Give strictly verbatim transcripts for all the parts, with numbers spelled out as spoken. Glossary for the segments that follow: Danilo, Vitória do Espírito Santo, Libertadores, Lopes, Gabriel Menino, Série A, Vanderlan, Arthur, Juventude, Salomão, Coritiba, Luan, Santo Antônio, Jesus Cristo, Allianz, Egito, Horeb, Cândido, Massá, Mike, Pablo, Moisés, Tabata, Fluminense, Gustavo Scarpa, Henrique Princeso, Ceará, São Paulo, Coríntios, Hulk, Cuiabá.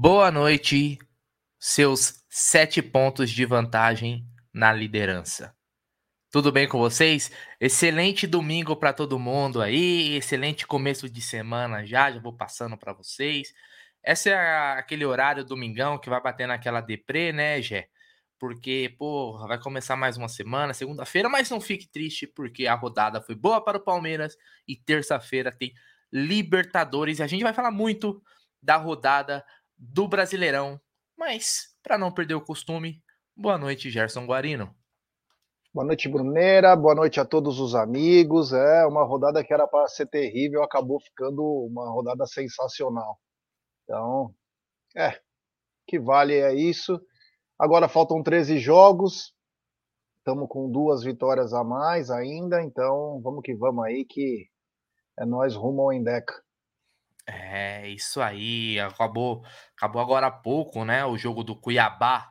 Boa noite, seus sete pontos de vantagem na liderança. Tudo bem com vocês? Excelente domingo para todo mundo aí, excelente começo de semana já, já vou passando para vocês. Esse é aquele horário domingão que vai bater naquela deprê, né, Gé? Porque, porra, vai começar mais uma semana, segunda-feira, mas não fique triste porque a rodada foi boa para o Palmeiras e terça-feira tem Libertadores. E a gente vai falar muito da rodada do Brasileirão, mas para não perder o costume, boa noite, Gerson Guarino. Boa noite, Bruneira, boa noite a todos os amigos. É, uma rodada que era para ser terrível, acabou ficando uma rodada sensacional. Então, é, que vale é isso. Agora faltam treze jogos, estamos com duas vitórias a mais ainda, então vamos que vamos aí, que é nós rumo ao Endeca. É, isso aí, acabou, acabou agora há pouco, né, o jogo do Cuiabá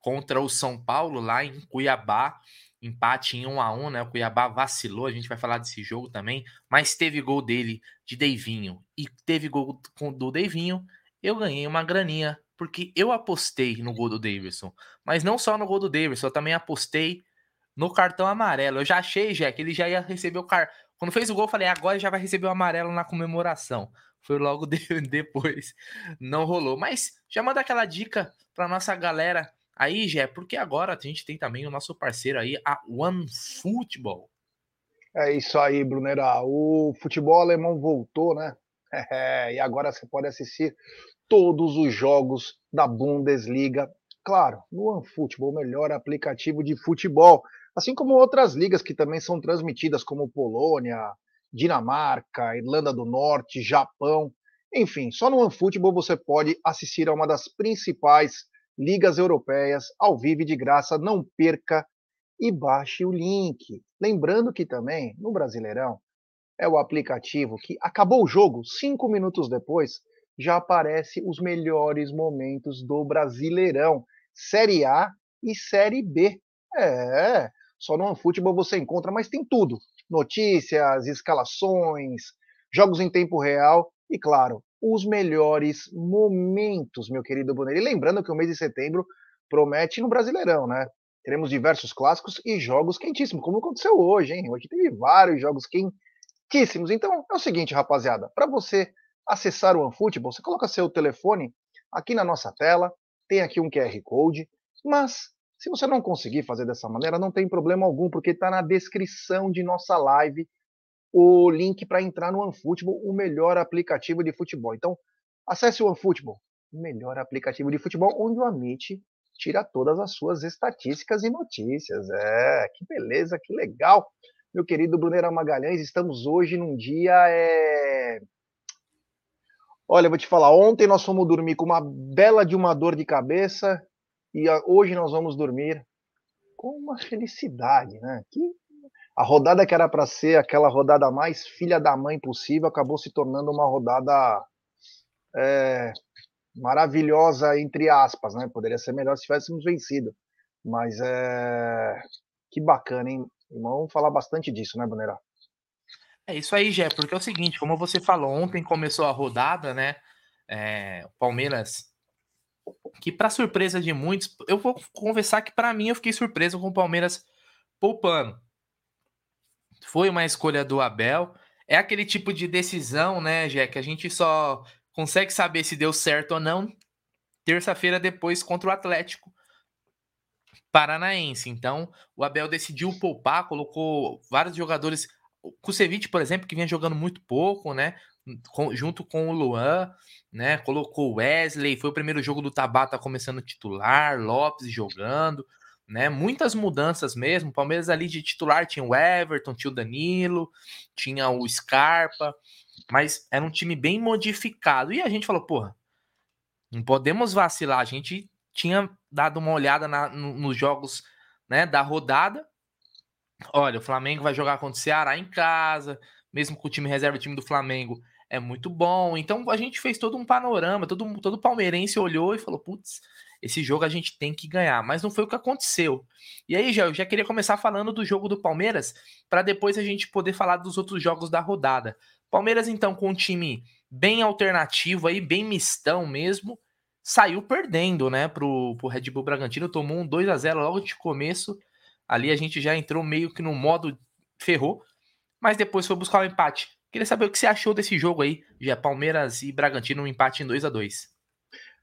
contra o São Paulo, lá em Cuiabá, empate em um a um, né? O Cuiabá vacilou, a gente vai falar desse jogo também, mas teve gol dele, de Deyvinho, e teve gol do Deyvinho, eu ganhei uma graninha, porque eu apostei no gol do Deyverson, mas não só no gol do Deyverson, eu também apostei no cartão amarelo, eu já achei, já que ele já ia receber o cartão, quando fez o gol eu falei, agora já vai receber o amarelo na comemoração, foi logo de... depois, não rolou, mas já manda aquela dica pra nossa galera aí, Gé, porque agora a gente tem também o nosso parceiro aí, a OneFootball. É isso aí, Bruneira. O futebol alemão voltou, né? É, e agora você pode assistir todos os jogos da Bundesliga. Claro, no OneFootball, o melhor aplicativo de futebol. Assim como outras ligas que também são transmitidas, como Polônia, Dinamarca, Irlanda do Norte, Japão. Enfim, só no OneFootball você pode assistir a uma das principais ligas europeias, ao vivo e de graça, não perca e baixe o link. Lembrando que também, no Brasileirão, é o aplicativo que acabou o jogo, cinco minutos depois, já aparece os melhores momentos do Brasileirão, Série A e Série B. É, só no OneFootball você encontra, mas tem tudo. Notícias, escalações, jogos em tempo real e, claro, os melhores momentos, meu querido Bonelli. Lembrando que o mês de setembro promete no Brasileirão, né? Teremos diversos clássicos e jogos quentíssimos, como aconteceu hoje, hein? Hoje teve vários jogos quentíssimos. Então, é o seguinte, rapaziada, para você acessar o OneFootball, você coloca seu telefone aqui na nossa tela, tem aqui um Q R Code, mas se você não conseguir fazer dessa maneira, não tem problema algum, porque está na descrição de nossa live o link para entrar no OneFootball, o melhor aplicativo de futebol. Então, acesse o OneFootball, o melhor aplicativo de futebol, onde o Amit tira todas as suas estatísticas e notícias. É, que beleza, que legal. Meu querido Bruneira Magalhães, estamos hoje num dia... É... Olha, eu vou te falar, ontem nós fomos dormir com uma bela de uma dor de cabeça e hoje nós vamos dormir com uma felicidade, né? Que... A rodada que era para ser aquela rodada mais filha da mãe possível acabou se tornando uma rodada é, maravilhosa, entre aspas, né? Poderia ser melhor se tivéssemos vencido. Mas é que bacana, hein? Vamos falar bastante disso, né, Bonerá? É isso aí, Gé, porque é o seguinte, como você falou, ontem começou a rodada, né? É, Palmeiras, que para surpresa de muitos, eu vou confessar que para mim eu fiquei surpreso com o Palmeiras poupando. Foi uma escolha do Abel, é aquele tipo de decisão, né, Gé, que a gente só consegue saber se deu certo ou não terça-feira depois contra o Atlético Paranaense. Então, o Abel decidiu poupar, colocou vários jogadores, o Kusevich, por exemplo, que vinha jogando muito pouco, né, junto com o Luan, né, colocou o Wesley, foi o primeiro jogo do Tabata começando titular, Lopes jogando... Né, muitas mudanças mesmo. O Palmeiras ali de titular tinha o Everton, tinha o Danilo, tinha o Scarpa, mas era um time bem modificado. E a gente falou, porra, não podemos vacilar. A gente tinha dado uma olhada na, no, nos jogos, né, da rodada. Olha, o Flamengo vai jogar contra o Ceará em casa, mesmo com o time reserva, o time do Flamengo é muito bom. Então a gente fez todo um panorama, todo, todo palmeirense olhou e falou, putz, esse jogo a gente tem que ganhar, mas não foi o que aconteceu. E aí, já, eu já queria começar falando do jogo do Palmeiras, para depois a gente poder falar dos outros jogos da rodada. Palmeiras, então, com um time bem alternativo, aí, bem mistão mesmo, saiu perdendo, né, pro, pro Red Bull Bragantino, tomou um dois a zero logo de começo, ali a gente já entrou meio que no modo ferrou, mas depois foi buscar o um empate. Queria saber o que você achou desse jogo aí, já Palmeiras e Bragantino, um empate em dois a dois.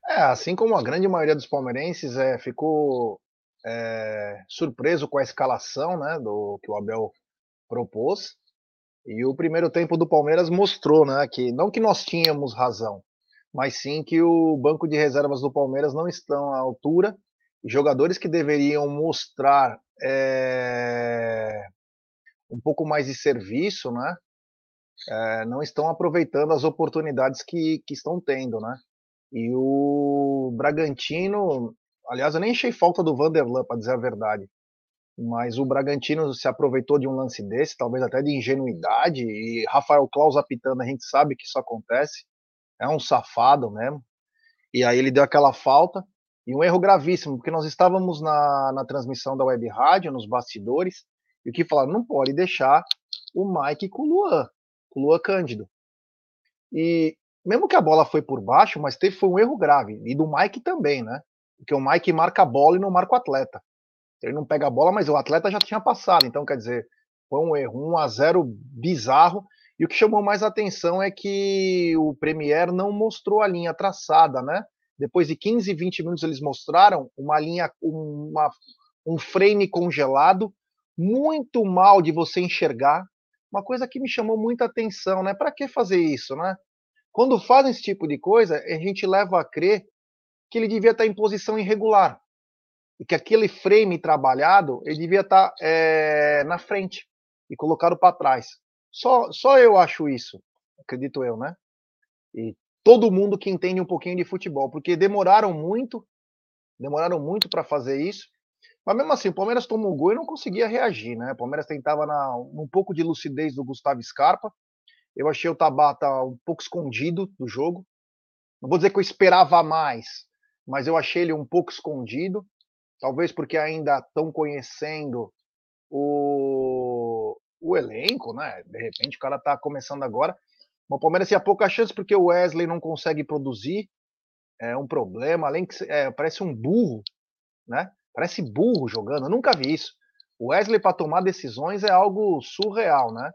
É, assim como a grande maioria dos palmeirenses, é, ficou é, surpreso com a escalação, né, do que o Abel propôs, e o primeiro tempo do Palmeiras mostrou, né, que não que nós tínhamos razão, mas sim que o banco de reservas do Palmeiras não estão à altura. Jogadores que deveriam mostrar é, um pouco mais de serviço, né, é, não estão aproveitando as oportunidades que, que estão tendo, né. E o Bragantino, aliás, eu nem achei falta do Vanderlan, para dizer a verdade, mas o Bragantino se aproveitou de um lance desse, talvez até de ingenuidade, e Rafael Claus apitando, a gente sabe que isso acontece, é um safado mesmo, e aí ele deu aquela falta, e um erro gravíssimo, porque nós estávamos na, na transmissão da web rádio, nos bastidores, e o que falaram, não pode deixar o Mike com o Luan, com o Luan Cândido, e mesmo que a bola foi por baixo, mas teve, foi um erro grave, e do Mike também, né, porque o Mike marca a bola e não marca o atleta, ele não pega a bola, mas o atleta já tinha passado, então quer dizer, foi um erro, um a zero bizarro. E o que chamou mais atenção é que o Premier não mostrou a linha traçada, né? Depois de quinze, vinte minutos eles mostraram uma linha, uma, um frame congelado, muito mal de você enxergar. Uma coisa que me chamou muita atenção, né? Para que fazer isso, né? Quando fazem esse tipo de coisa, a gente leva a crer que ele devia estar em posição irregular. E que aquele frame trabalhado, ele devia estar é, na frente e colocaram para trás. Só, só eu acho isso, acredito eu, né? E todo mundo que entende um pouquinho de futebol, porque demoraram muito, demoraram muito para fazer isso, mas mesmo assim, o Palmeiras tomou um gol e não conseguia reagir, né? O Palmeiras tentava na, um pouco de lucidez do Gustavo Scarpa, eu achei o Tabata um pouco escondido do jogo, não vou dizer que eu esperava mais, mas eu achei ele um pouco escondido, talvez porque ainda estão conhecendo o... o elenco, né? De repente o cara tá começando agora. O Palmeiras tinha pouca chance porque o Wesley não consegue produzir. É um problema. Além que é, parece um burro, né? Parece burro jogando. Eu nunca vi isso. O Wesley para tomar decisões é algo surreal, né?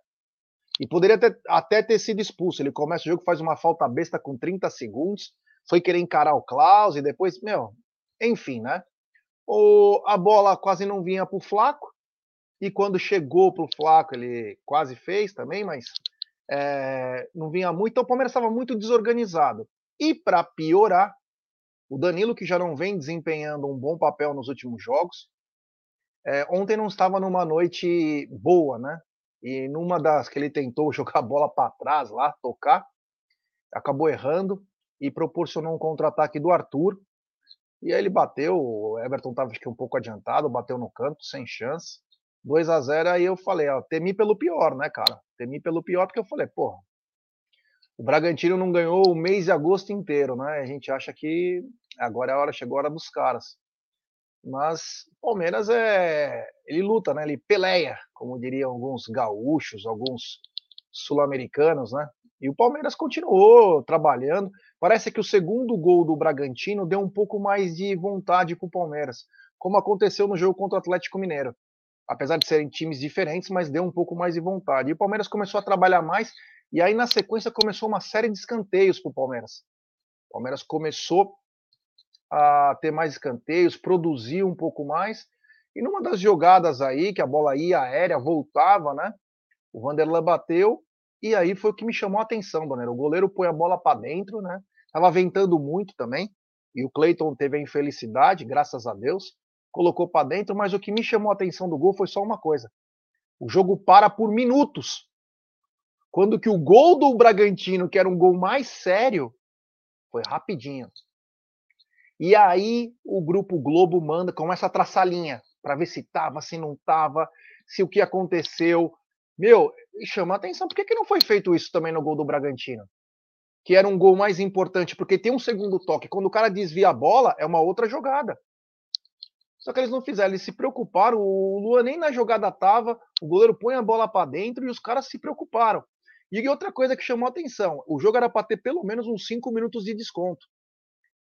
E poderia ter, até ter sido expulso. Ele começa o jogo, faz uma falta besta com trinta segundos. Foi querer encarar o Klaus e depois, meu, enfim, né? O, a bola quase não vinha pro Flaco. E quando chegou pro Flaco, ele quase fez também, mas é, não vinha muito. Então o Palmeiras estava muito desorganizado. E para piorar, o Danilo, que já não vem desempenhando um bom papel nos últimos jogos, é, ontem não estava numa noite boa, né? E numa das que ele tentou jogar a bola para trás lá, tocar, acabou errando e proporcionou um contra-ataque do Arthur. E aí ele bateu, o Everton estava um pouco adiantado, bateu no canto, sem chance. dois a zero, aí eu falei, ó, temi pelo pior, né, cara? Temi pelo pior, porque eu falei, porra, o Bragantino não ganhou o mês de agosto inteiro, né? A gente acha que agora é a hora, chegou a hora dos caras. Mas o Palmeiras é... ele luta, né? Ele peleia, como diriam alguns gaúchos, alguns sul-americanos, né? E o Palmeiras continuou trabalhando. Parece que o segundo gol do Bragantino deu um pouco mais de vontade pro Palmeiras, como aconteceu no jogo contra o Atlético Mineiro. Apesar de serem times diferentes, mas deu um pouco mais de vontade. E o Palmeiras começou a trabalhar mais, e aí na sequência começou uma série de escanteios para o Palmeiras. O Palmeiras começou a ter mais escanteios, produzir um pouco mais, e numa das jogadas aí, que a bola ia aérea, voltava, né? O Vanderlan bateu, e aí foi o que me chamou a atenção, Bonero. O goleiro põe a bola para dentro, né? Estava ventando muito também, e o Cleiton teve a infelicidade, graças a Deus, colocou para dentro, mas o que me chamou a atenção do gol foi só uma coisa. O jogo para por minutos. Quando que o gol do Bragantino, que era um gol mais sério, foi rapidinho. E aí o Grupo Globo manda, começa a traçar linha, para ver se tava, se não tava, se o que aconteceu. Meu, chama a atenção, por que que não foi feito isso também no gol do Bragantino? Que era um gol mais importante, porque tem um segundo toque. Quando o cara desvia a bola, é uma outra jogada. Só que eles não fizeram, eles se preocuparam, o Luan nem na jogada tava, o goleiro põe a bola para dentro e os caras se preocuparam. E outra coisa que chamou a atenção, o jogo era para ter pelo menos uns cinco minutos de desconto.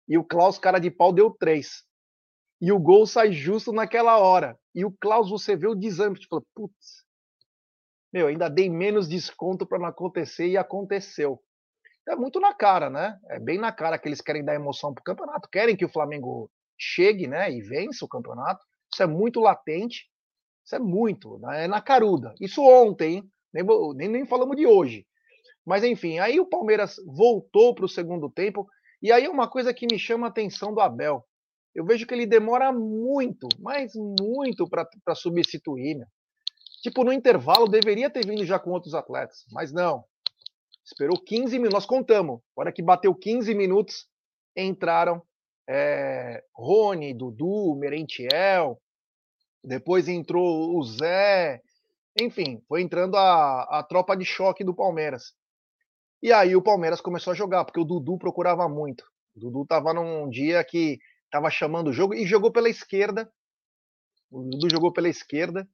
E o Claus, cara de pau, deu três. E o gol sai justo naquela hora. E o Claus, você vê o desânimo. Tipo, putz, meu, ainda dei menos desconto para não acontecer e aconteceu. É muito na cara, né? É bem na cara que eles querem dar emoção pro campeonato. Querem que o Flamengo chegue, né, e vença o campeonato. Isso é muito latente. Isso é muito. Né? É na caruda. Isso ontem, hein? Nem, nem, nem falamos de hoje. Mas, enfim, aí o Palmeiras voltou para o segundo tempo. E aí é uma coisa que me chama a atenção do Abel. Eu vejo que ele demora muito, mas muito para substituir. Né? Tipo, no intervalo, deveria ter vindo já com outros atletas, mas não. Esperou quinze minutos, nós contamos. A hora que bateu quinze minutos, entraram é, Rony, Dudu, Merentiel, depois entrou o Zé, enfim, foi entrando a, a tropa de choque do Palmeiras. E aí o Palmeiras começou a jogar, porque o Dudu procurava muito. O Dudu estava num dia que estava chamando o jogo e jogou pela esquerda. O Dudu jogou pela esquerda.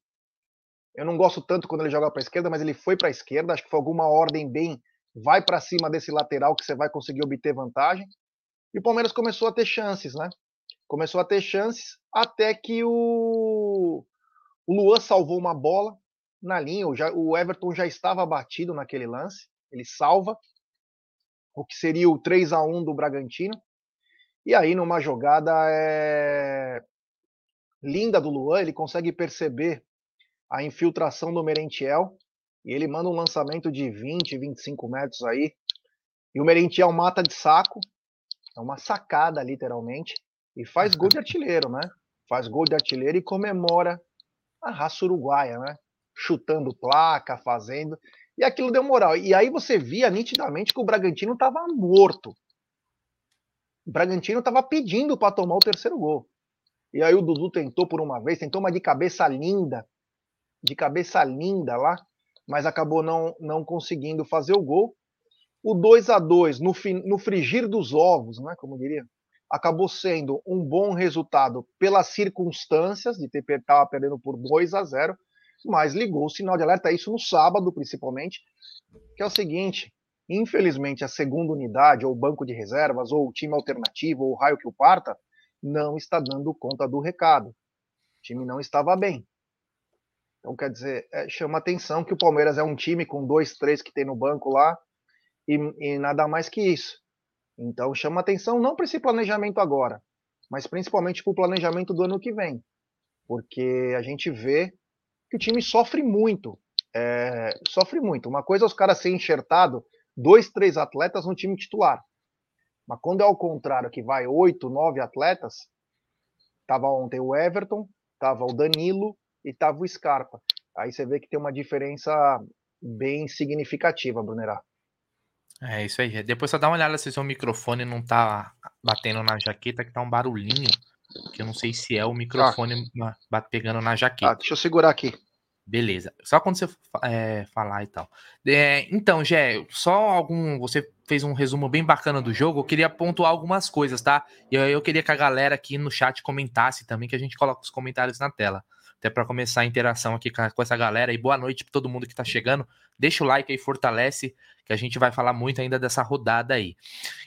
Eu não gosto tanto quando ele joga para a esquerda, mas ele foi para a esquerda. Acho que foi alguma ordem bem, vai para cima desse lateral que você vai conseguir obter vantagem. E o Palmeiras começou a ter chances, né? Começou a ter chances até que o, o Luan salvou uma bola na linha. O, já, o Everton já estava batido naquele lance. Ele salva, o que seria o três a um do Bragantino. E aí, numa jogada é... linda do Luan, ele consegue perceber a infiltração do Merentiel. E ele manda um lançamento de vinte, vinte e cinco metros aí. E o Merentiel mata de saco. É uma sacada, literalmente. E faz gol de artilheiro, né? Faz gol de artilheiro e comemora a raça uruguaia, né? Chutando placa, fazendo... E aquilo deu moral. E aí você via nitidamente que o Bragantino estava morto. O Bragantino estava pedindo para tomar o terceiro gol. E aí o Dudu tentou por uma vez, tentou uma de cabeça linda, de cabeça linda lá, mas acabou não, não conseguindo fazer o gol. O dois a dois, no, no frigir dos ovos, né, como eu diria, acabou sendo um bom resultado pelas circunstâncias de ter estava perdendo por dois a zero, mas ligou o sinal de alerta, isso no sábado principalmente, que é o seguinte, infelizmente a segunda unidade, ou o banco de reservas, ou o time alternativo, ou o raio que o parta, não está dando conta do recado. O time não estava bem. Então, quer dizer, é, chama atenção que o Palmeiras é um time com dois, três que tem no banco lá, e, e nada mais que isso. Então, chama atenção não para esse planejamento agora, mas principalmente para o planejamento do ano que vem. Porque a gente vê que o time sofre muito, é, sofre muito. Uma coisa é os caras serem enxertados, dois, três atletas no time titular. Mas quando é ao contrário, que vai oito, nove atletas, tava ontem o Everton, tava o Danilo e tava o Scarpa. Aí você vê que tem uma diferença bem significativa, Bruneira. É isso aí. Depois só dá uma olhada se o seu microfone não tá batendo na jaqueta, que tá um barulhinho. Que eu não sei se é o microfone ah. pegando na jaqueta. Ah, deixa eu segurar aqui. Beleza. Só quando você é, falar e tal. É, então, Gé, só algum... Você fez um resumo bem bacana do jogo. Eu queria pontuar algumas coisas, tá? E eu, eu queria que a galera aqui no chat comentasse também, que a gente coloca os comentários na tela. Até para começar a interação aqui com, com essa galera. E boa noite para todo mundo que tá chegando. Deixa o like aí, fortalece, que a gente vai falar muito ainda dessa rodada aí.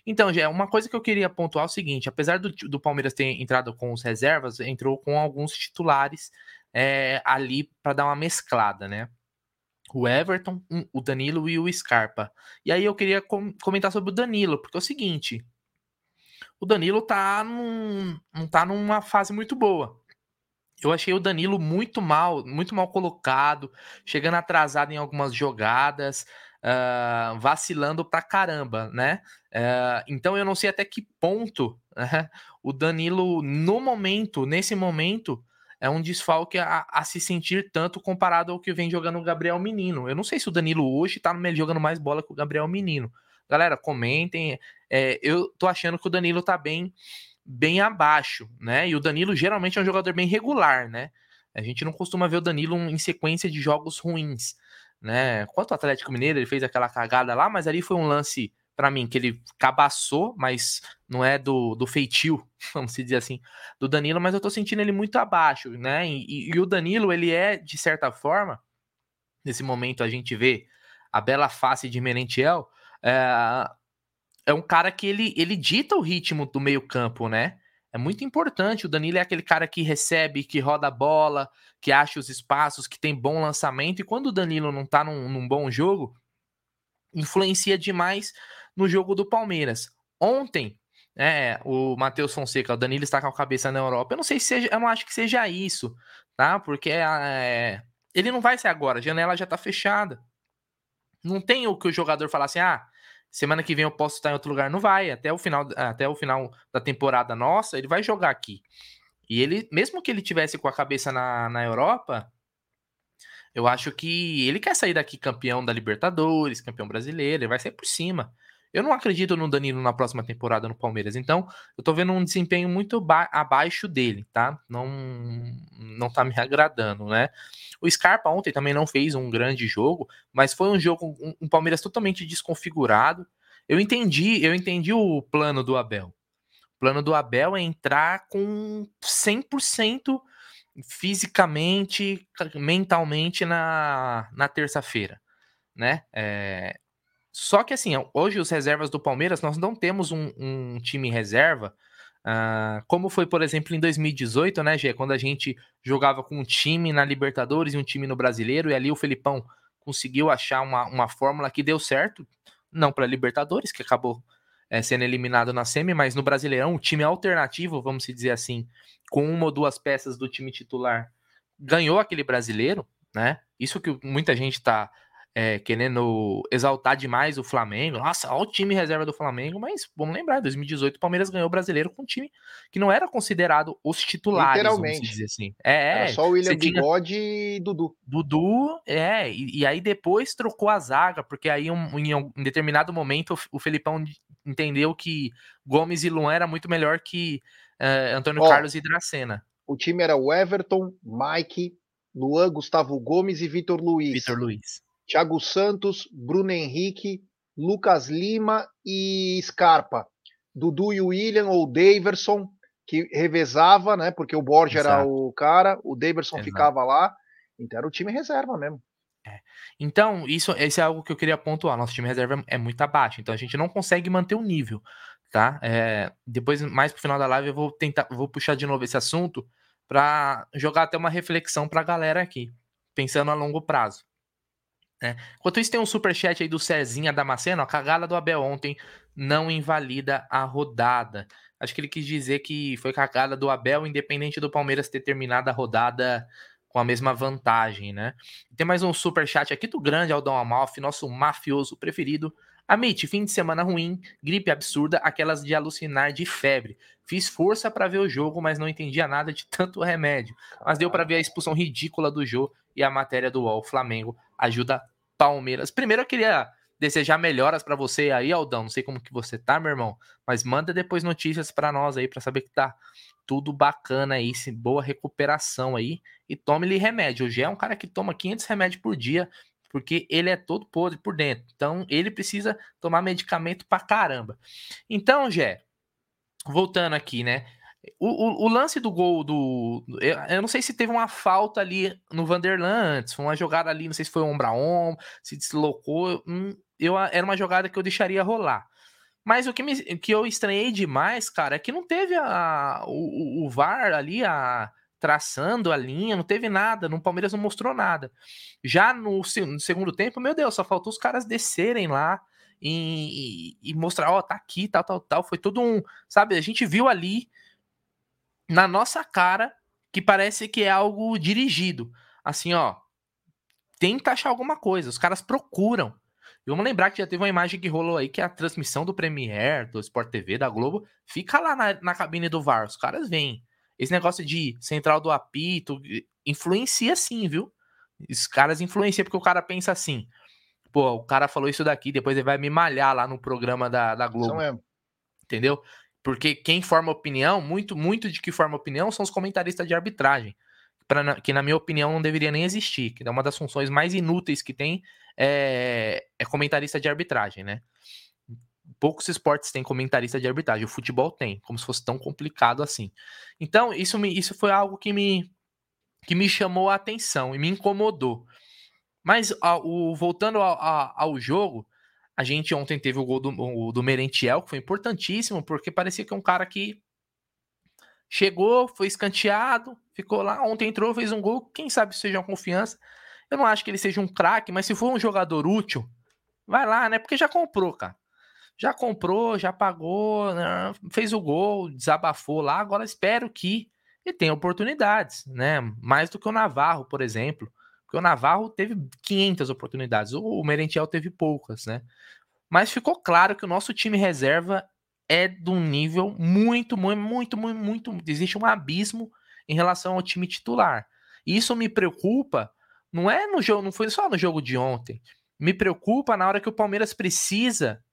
Então, Gé, uma coisa que eu queria pontuar é o seguinte. Apesar do, do Palmeiras ter entrado com os reservas, entrou com alguns titulares é, ali para dar uma mesclada, né? O Everton, o Danilo e o Scarpa. E aí eu queria com, comentar sobre o Danilo, porque é o seguinte. O Danilo tá, num, tá numa fase muito boa. Eu achei o Danilo muito mal, muito mal colocado, chegando atrasado em algumas jogadas, uh, vacilando pra caramba, né? Uh, então eu não sei até que ponto uh, o Danilo, no momento, nesse momento, é um desfalque a, a se sentir tanto comparado ao que vem jogando o Gabriel Menino. Eu não sei se o Danilo hoje tá jogando mais bola que o Gabriel Menino. Galera, comentem. É, eu tô achando que o Danilo tá bem... bem abaixo, né? E o Danilo geralmente é um jogador bem regular, né? A gente não costuma ver o Danilo em sequência de jogos ruins, né? Quanto ao Atlético Mineiro, ele fez aquela cagada lá, mas ali foi um lance, pra mim, que ele cabaçou, mas não é do, do feitio, vamos dizer assim, do Danilo, mas eu tô sentindo ele muito abaixo, né? E, e, e o Danilo, ele é, de certa forma, nesse momento a gente vê a bela face de Merentiel, é... é um cara que ele, ele dita o ritmo do meio-campo, né? É muito importante. O Danilo é aquele cara que recebe, que roda a bola, que acha os espaços, que tem bom lançamento. E quando o Danilo não tá num, num bom jogo, influencia demais no jogo do Palmeiras. Ontem, é, o Matheus Fonseca, o Danilo está com a cabeça na Europa. Eu não sei se seja, eu não acho que seja isso, tá? Porque é, ele não vai ser agora, a janela já tá fechada. Não tem o que o jogador falar assim, ah, semana que vem eu posso estar em outro lugar. Não vai, até o final, até o final da temporada nossa, ele vai jogar aqui. E ele, mesmo que ele tivesse com a cabeça na, na Europa, eu acho que ele quer sair daqui campeão da Libertadores, campeão brasileiro, ele vai sair por cima. Eu não acredito no Danilo na próxima temporada no Palmeiras, então eu tô vendo um desempenho muito ba- abaixo dele, tá? Não, não tá me agradando, né? O Scarpa ontem também não fez um grande jogo, mas foi um jogo, um, um Palmeiras totalmente desconfigurado. Eu entendi, eu entendi o plano do Abel. O plano do Abel é entrar com cem por cento fisicamente, mentalmente na, na terça-feira, né? É... Só que assim, hoje os reservas do Palmeiras, nós não temos um, um time reserva, uh, como foi, por exemplo, em dois mil e dezoito, né, Gê? Quando a gente jogava com um time na Libertadores e um time no Brasileiro, e ali o Felipão conseguiu achar uma, uma fórmula que deu certo, não para a Libertadores, que acabou é, sendo eliminado na semi, mas no Brasileirão, o time alternativo, vamos dizer assim, com uma ou duas peças do time titular, ganhou aquele Brasileiro, né? Isso que muita gente está... É, querendo exaltar demais o Flamengo. Nossa, olha o time reserva do Flamengo. Mas vamos lembrar, em dois mil e dezoito o Palmeiras ganhou o Brasileiro com um time que não era considerado os titulares, literalmente, vamos dizer assim. É, era só o William Bigode tinha... e Dudu. Dudu, é. E, e aí depois trocou a zaga, porque aí um, em um em determinado momento o, o Felipão entendeu que Gomes e Luan era muito melhor que uh, Antônio Ó, Carlos e Dracena. O time era o Everton, Mike, Luan, Gustavo Gomes e Vitor Luiz. Vitor Luiz. Thiago Santos, Bruno Henrique, Lucas Lima e Scarpa. Dudu e William, ou Deyverson, que revezava, né? Porque o Borja Exato. Era o cara, o Deyverson Exato. Ficava lá. Então era o time reserva mesmo. É. Então, isso esse é algo que eu queria pontuar. Nosso time reserva é muito abaixo, então a gente não consegue manter o nível, tá? É, depois, mais pro final da live, eu vou tentar, vou puxar de novo esse assunto para jogar até uma reflexão pra galera aqui, pensando a longo prazo. É. Enquanto isso, tem um superchat aí do Cezinha Damasceno. A cagada do Abel ontem não invalida a rodada. Acho que ele quis dizer que foi cagada do Abel, independente do Palmeiras ter terminado a rodada com a mesma vantagem, né? Tem mais um superchat aqui do grande Aldão Amalfi, nosso mafioso preferido. Amit, fim de semana ruim, gripe absurda, aquelas de alucinar de febre. Fiz força pra ver o jogo, mas não entendia nada de tanto remédio. Mas deu pra ver a expulsão ridícula do Jô e a matéria do U O L. Flamengo ajuda Palmeiras. Primeiro eu queria desejar melhoras pra você aí, Aldão. Não sei como que você tá, meu irmão, mas manda depois notícias pra nós aí, pra saber que tá tudo bacana aí, boa recuperação aí. E tome-lhe remédio. O Jô é um cara que toma quinhentos remédios por dia, porque ele é todo podre por dentro. Então, ele precisa tomar medicamento pra caramba. Então, Gé, voltando aqui, né? O, o, o lance do gol do... Eu, eu não sei se teve uma falta ali no Vanderlan antes. Foi uma jogada ali, não sei se foi ombro a ombro, se deslocou. Hum, eu, era uma jogada que eu deixaria rolar. Mas o que, me, que eu estranhei demais, cara, é que não teve a, o, o V A R ali, a... traçando a linha, não teve nada, no Palmeiras não mostrou nada. Já no, no segundo tempo, meu Deus, só faltou os caras descerem lá e, e, e mostrar, ó, tá aqui, tal, tal, tal, foi todo um, sabe, a gente viu ali na nossa cara que parece que é algo dirigido, assim, ó, tenta achar alguma coisa, os caras procuram. E vamos lembrar que já teve uma imagem que rolou aí, que é a transmissão do Premiere, do Sport T V, da Globo, fica lá na, na cabine do V A R, os caras vêm. Esse negócio de central do apito influencia sim, viu? Os caras influenciam porque o cara pensa assim, pô, o cara falou isso daqui, depois ele vai me malhar lá no programa da, da Globo. Isso mesmo. Entendeu? Porque quem forma opinião, muito, muito de que forma opinião são os comentaristas de arbitragem, pra, que na minha opinião não deveria nem existir, que é uma das funções mais inúteis que tem, é, é comentarista de arbitragem, né? Poucos esportes têm comentarista de arbitragem, o futebol tem, como se fosse tão complicado assim. Então, isso, me, isso foi algo que me, que me chamou a atenção e me incomodou. Mas, ao, o, voltando ao, ao, ao jogo, A gente ontem teve o gol do, o, do Merentiel, que foi importantíssimo, porque parecia que é um cara que chegou, foi escanteado, ficou lá, ontem entrou, fez um gol, quem sabe seja uma confiança. Eu não acho que ele seja um craque, mas se for um jogador útil, vai lá, né? Porque já comprou, cara. Já comprou, já pagou, né? Fez o gol, desabafou lá, agora espero que ele tenha oportunidades, né? Mais do que o Navarro, por exemplo. Porque o Navarro teve quinhentas oportunidades, o Merentiel teve poucas, né? Mas ficou claro que o nosso time reserva é de um nível muito, muito, muito, muito, muito... Existe um abismo em relação ao time titular. E isso me preocupa, não é no jogo, não foi só no jogo de ontem. Me preocupa na hora que o Palmeiras precisa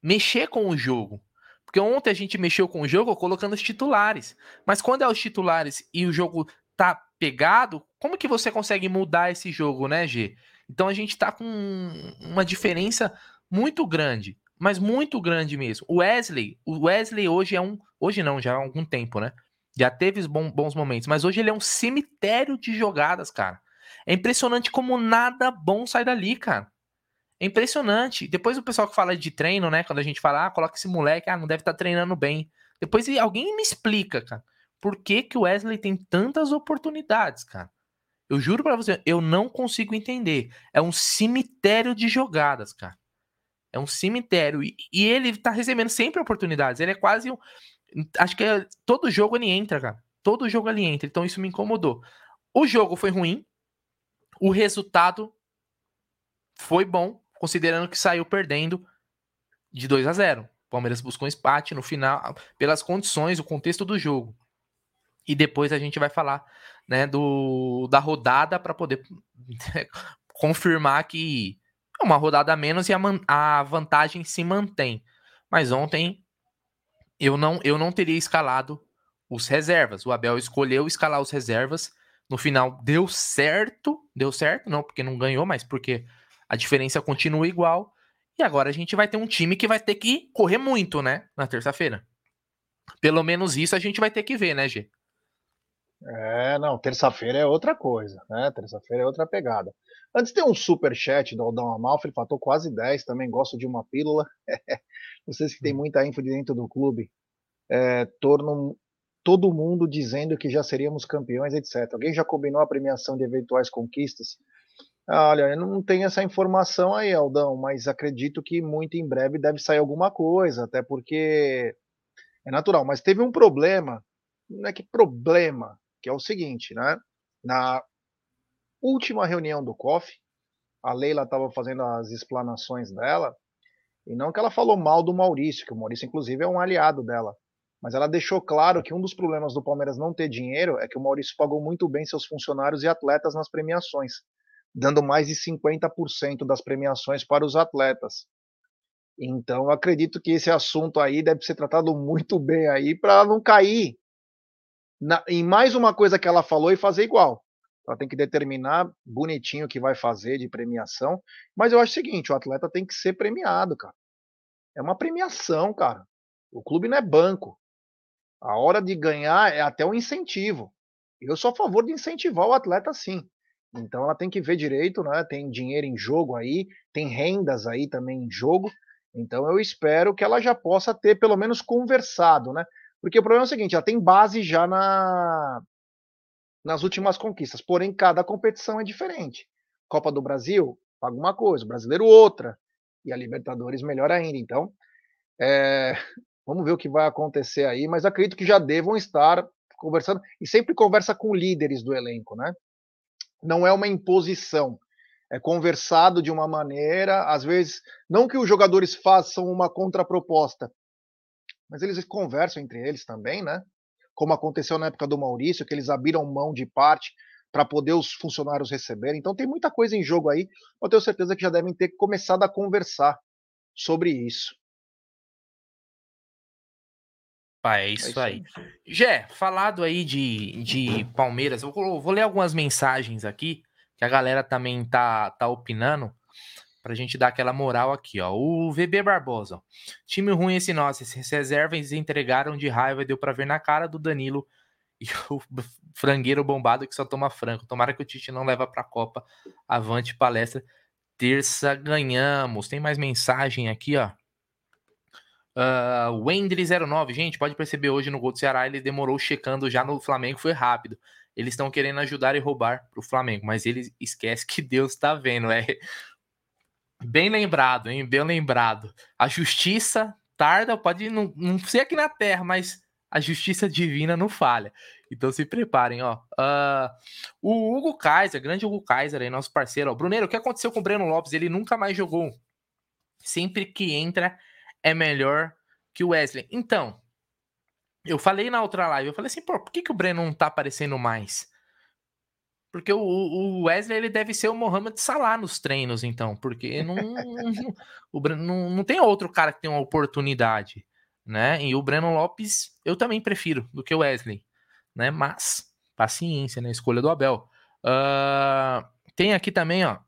mexer com o jogo. Porque ontem a gente mexeu com o jogo colocando os titulares. Mas quando é os titulares e o jogo tá pegado, como que você consegue mudar esse jogo, né, Gê? Então a gente tá com uma diferença muito grande. Mas muito grande mesmo. O Wesley, o Wesley hoje é um... Hoje não, já há algum tempo, né? Já teve bons momentos. Mas hoje ele é um cemitério de jogadas, cara. É impressionante como nada bom sai dali, cara. É impressionante. Depois o pessoal que fala de treino, né? Quando a gente fala, ah, coloca esse moleque, ah, não deve estar treinando bem. Depois alguém me explica, cara. Por que que o Wesley tem tantas oportunidades, cara? Eu juro pra você, eu não consigo entender. É um cemitério de jogadas, cara. É um cemitério. E, e ele tá recebendo sempre oportunidades. Ele é quase um... Acho que é, todo jogo ele entra, cara. Todo jogo ele entra. Então isso me incomodou. O jogo foi ruim. O resultado foi bom, considerando que saiu perdendo de dois a zero. O Palmeiras buscou um empate no final, pelas condições, o contexto do jogo. E depois a gente vai falar, né, do, da rodada para poder confirmar que é uma rodada a menos e a, man, a vantagem se mantém. Mas ontem eu não, eu não teria escalado os reservas. O Abel escolheu escalar os reservas. No final deu certo, deu certo, não porque não ganhou, mas porque a diferença continua igual. E agora a gente vai ter um time que vai ter que correr muito, né, na terça-feira. Pelo menos isso a gente vai ter que ver, né, Gê? É, não, terça-feira é outra coisa, né, terça-feira é outra pegada. Antes tem um superchat do Aldão Amalfi, ele fatou quase dez, também gosto de uma pílula. Vocês que tem muita info de dentro do clube, é, torno... todo mundo dizendo que já seríamos campeões, etcétera. Alguém já combinou a premiação de eventuais conquistas? Olha, eu não tenho essa informação aí, Aldão, mas acredito que muito em breve deve sair alguma coisa, até porque é natural. Mas teve um problema, não é que problema, que é o seguinte, né? Na última reunião do C O F, a Leila estava fazendo as explanações dela, e não que ela falou mal do Maurício, que o Maurício, inclusive, é um aliado dela. Mas ela deixou claro que um dos problemas do Palmeiras não ter dinheiro é que o Maurício pagou muito bem seus funcionários e atletas nas premiações, dando mais de cinquenta por cento das premiações para os atletas. Então, eu acredito que esse assunto aí deve ser tratado muito bem aí para não cair na, em mais uma coisa que ela falou e fazer igual. Ela tem que determinar bonitinho o que vai fazer de premiação. Mas eu acho o seguinte, o atleta tem que ser premiado, cara. É uma premiação, cara. O clube não é banco. A hora de ganhar é até um incentivo. Eu sou a favor de incentivar o atleta, sim. Então ela tem que ver direito, né? Tem dinheiro em jogo aí, tem rendas aí também em jogo. Então eu espero que ela já possa ter pelo menos conversado, né? Porque o problema é o seguinte, ela tem base já na... nas últimas conquistas. Porém, cada competição é diferente. Copa do Brasil, paga uma coisa. O Brasileiro, outra. E a Libertadores, melhor ainda. Então, é... vamos ver o que vai acontecer aí, mas acredito que já devam estar conversando, e sempre conversa com líderes do elenco, né? Não é uma imposição, é conversado de uma maneira, às vezes, não que os jogadores façam uma contraproposta, mas eles conversam entre eles também, né? Como aconteceu na época do Maurício, que eles abriram mão de parte para poder os funcionários receberem, então tem muita coisa em jogo aí, eu tenho certeza que já devem ter começado a conversar sobre isso. Ah, é isso aí. Gé, falado aí de, de Palmeiras, eu vou, vou ler algumas mensagens aqui, que a galera também tá, tá opinando, pra gente dar aquela moral aqui, ó. O V B Barbosa, ó. Time ruim esse nosso, esses reservas entregaram de raiva, deu pra ver na cara do Danilo e o frangueiro bombado que só toma frango. Tomara que o Tite não leva pra Copa, avante palestra. terça ganhamos. Tem mais mensagem aqui, ó. Uh, Wendry zero nove, gente, pode perceber hoje no gol do Ceará, ele demorou checando, já no Flamengo foi rápido. Eles estão querendo ajudar e roubar pro Flamengo, mas ele esquece que Deus tá vendo. É bem lembrado, hein? Bem lembrado. A justiça tarda, pode não, não ser aqui na Terra, mas a justiça divina não falha. Então se preparem, ó. Uh, o Hugo Kaiser, grande Hugo Kaiser aí, nosso parceiro. Ó. Bruneiro, o que aconteceu com o Breno Lopes? Ele nunca mais jogou. Sempre que entra é melhor que o Wesley. Então, eu falei na outra live, eu falei assim, pô, por que, que o Breno não tá aparecendo mais? Porque o, o Wesley, ele deve ser o Mohamed Salah nos treinos, então. Porque não, o Breno, não, não tem outro cara que tem uma oportunidade, né? E o Breno Lopes, eu também prefiro do que o Wesley, né? Mas, paciência, né? Escolha do Abel. Uh, tem aqui também, ó,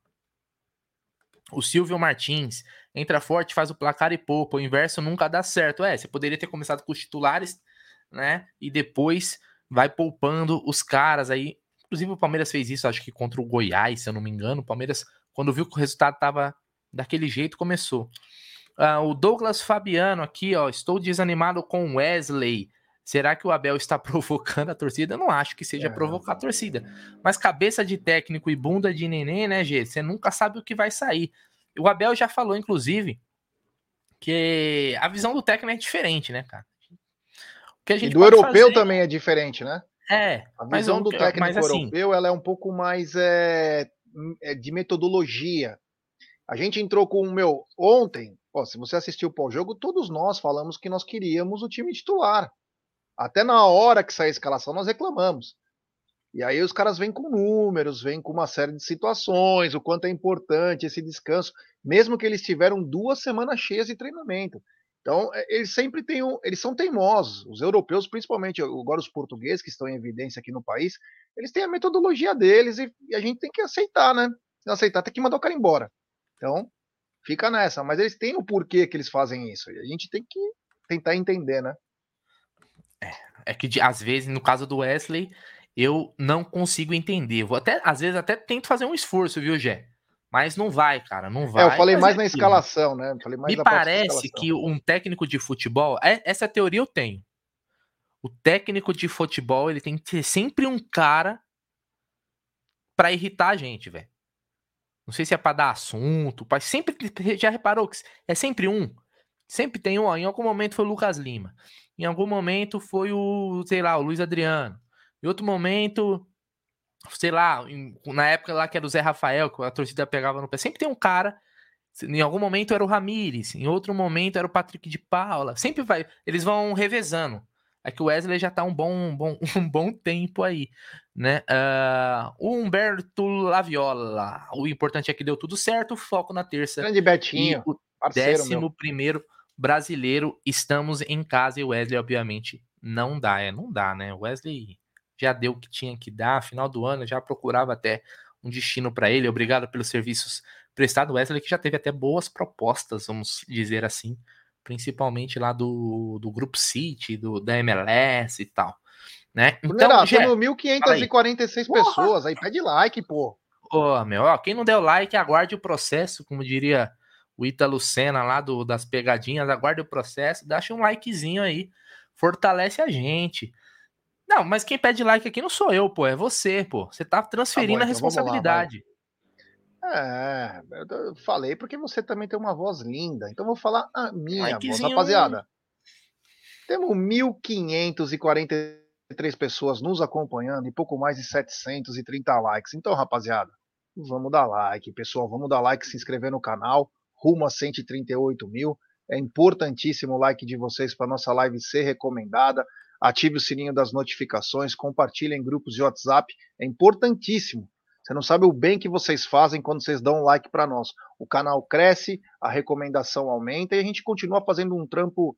o Silvio Martins. Entra forte, faz o placar e poupa. O inverso nunca dá certo. É, você poderia ter começado com os titulares, né? E depois vai poupando os caras aí. Inclusive o Palmeiras fez isso, acho que contra o Goiás, se eu não me engano. O Palmeiras, quando viu que o resultado tava daquele jeito, começou. Ah, o Douglas Fabiano aqui, ó. Estou desanimado com o Wesley. Será que o Abel está provocando a torcida? Eu não acho que seja é. provocar a torcida. Mas cabeça de técnico e bunda de neném, né, Gê? Você nunca sabe o que vai sair. O Abel já falou, inclusive, que a visão do técnico é diferente, né, cara? O que a gente e do europeu fazer... também é diferente, né? É. A visão do técnico europeu, assim, ela é um pouco mais é, de metodologia. A gente entrou com o meu... Ontem, ó, se você assistiu o pós-jogo, todos nós falamos que nós queríamos o time titular. Até na hora que sair a escalação, nós reclamamos. E aí os caras vêm com números, vêm com uma série de situações, o quanto é importante esse descanso, mesmo que eles tiveram duas semanas cheias de treinamento. Então, eles sempre têm um, eles são teimosos. Os europeus, principalmente agora os portugueses, que estão em evidência aqui no país, eles têm a metodologia deles e, e a gente tem que aceitar, né? Se não aceitar, tem que mandar o cara embora. Então, fica nessa. Mas eles têm o porquê que eles fazem isso. E a gente tem que tentar entender, né? É, é que, às vezes, no caso do Wesley... Eu não consigo entender. Vou até, às vezes até tento fazer um esforço, viu, Gé? Mas não vai, cara, não vai. É, eu falei mais é na escalação, né? Eu falei mais Me na parece que um técnico de futebol... É, essa teoria eu tenho. O técnico de futebol, ele tem que ter sempre um cara pra irritar a gente, velho. Não sei se é pra dar assunto, mas sempre... Já reparou que é sempre um? Sempre tem um, ó. Em algum momento foi o Lucas Lima. Em algum momento foi o, sei lá, o Luiz Adriano. Em outro momento, sei lá, na época lá que era o Zé Rafael, que a torcida pegava no pé, sempre tem um cara, em algum momento era o Ramírez, em outro momento era o Patrick de Paula, sempre vai, eles vão revezando. É que o Wesley já tá um bom, um bom, um bom tempo aí, né? Uh, o Humberto Laviola, o importante é que deu tudo certo, foco na terça. Grande Betinho, e o décimo meu. primeiro brasileiro, estamos em casa e o Wesley, obviamente, não dá, é, não dá, né? O Wesley... Já deu o que tinha que dar, final do ano já procurava até um destino para ele. Obrigado pelos serviços prestados, Wesley, que já teve até boas propostas, vamos dizer assim, principalmente lá do, do Grupo City, do, da M L S e tal, né? Então, já temos mil quinhentas e quarenta e seis pessoas, aí pede like, pô. Ô, meu, ó, quem não deu like, aguarde o processo, como diria o Ítalo Senna lá do, das pegadinhas, aguarde o processo, deixa um likezinho aí, fortalece a gente. Não, mas quem pede like aqui não sou eu, pô, é você, pô. Você tá transferindo tá bom, então, a responsabilidade. Lá, é, eu falei porque você também tem uma voz linda, então vou falar a minha Likezinho. voz, rapaziada. Temos mil quinhentas e quarenta e três pessoas nos acompanhando e pouco mais de setecentos e trinta likes. Então, rapaziada, vamos dar like, pessoal, vamos dar like, se inscrever no canal, rumo a cento e trinta e oito mil. É importantíssimo o like de vocês para nossa live ser recomendada. Ative o sininho das notificações, compartilhe em grupos de WhatsApp, é importantíssimo. Você não sabe o bem que vocês fazem quando vocês dão um like para nós. O canal cresce, a recomendação aumenta e a gente continua fazendo um trampo,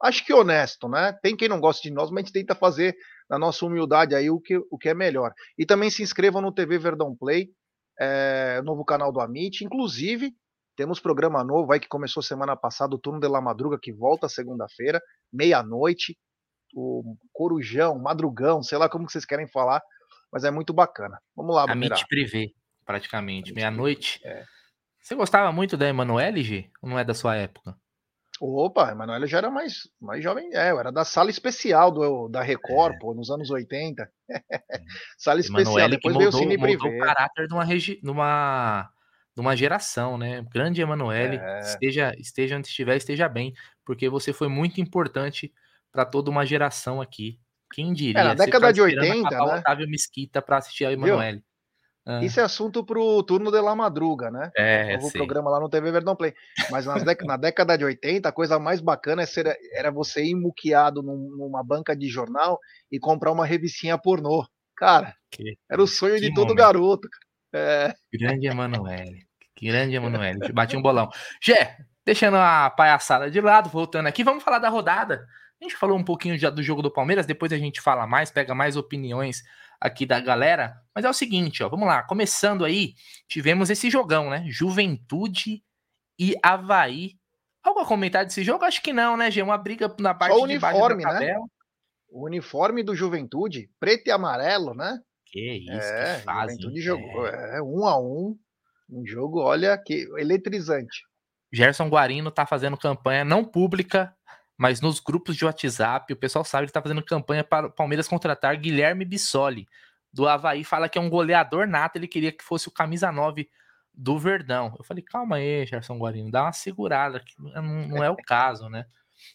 acho que honesto, né? Tem quem não gosta de nós, mas a gente tenta fazer na nossa humildade aí o que, o que é melhor. E também se inscrevam no T V Verdão Play, é, novo canal do Amit, inclusive... Temos programa novo aí que começou semana passada, o Turno de la Madruga, que volta segunda-feira, meia-noite, o Corujão, Madrugão, sei lá como que vocês querem falar, mas é muito bacana. Vamos lá, Amit Privê, praticamente, meia-noite, é. Você gostava muito da Emanuele, G? Ou não é da sua época? Opa, a Emanuele já era mais, mais jovem. É, eu era da sala especial do, da Record, é. pô, nos anos oitenta. Sala especial, Emanuele, depois que mudou, veio o Cine Privé. Mudou o caráter de uma, regi... de uma... de uma geração, né? Grande Emanuele, é. esteja, esteja onde estiver, esteja bem, porque você foi muito importante para toda uma geração aqui. Quem diria? É, na década de oitenta, né? O Otávio Mesquita para assistir a Emanuele. Ah. Isso é assunto pro Turno de la Madruga, né? É, novo programa lá no T V Verdão Play. Mas nas dec- na década de oitenta, a coisa mais bacana é ser, era você ir muqueado num, numa banca de jornal e comprar uma revistinha pornô. Cara, que, era o sonho de todo momento. Garoto. É. Grande Emanuele. Grande Emanuele. Bati um bolão. Gé, deixando a palhaçada de lado, voltando aqui, vamos falar da rodada. A gente falou um pouquinho já do jogo do Palmeiras, depois a gente fala mais, pega mais opiniões aqui da galera, mas é o seguinte, ó, vamos lá, começando aí, tivemos esse jogão, né, Juventude e Avaí. Algo a comentar desse jogo? Acho que não, né, Gê? Uma briga na parte o uniforme, de baixo da tabela. Né? O uniforme do Juventude, preto e amarelo, né? Que isso, é, que fase. Juventude é. jogou, é, um a um, um jogo, olha, que eletrizante. Gerson Guarino tá fazendo campanha não pública, mas nos grupos de WhatsApp, o pessoal sabe que está fazendo campanha para o Palmeiras contratar Guilherme Bissoli, do Avaí, fala que é um goleador nato, ele queria que fosse o camisa nove do Verdão. Eu falei, calma aí, Gerson Guarino, dá uma segurada, que não, não é o caso, né?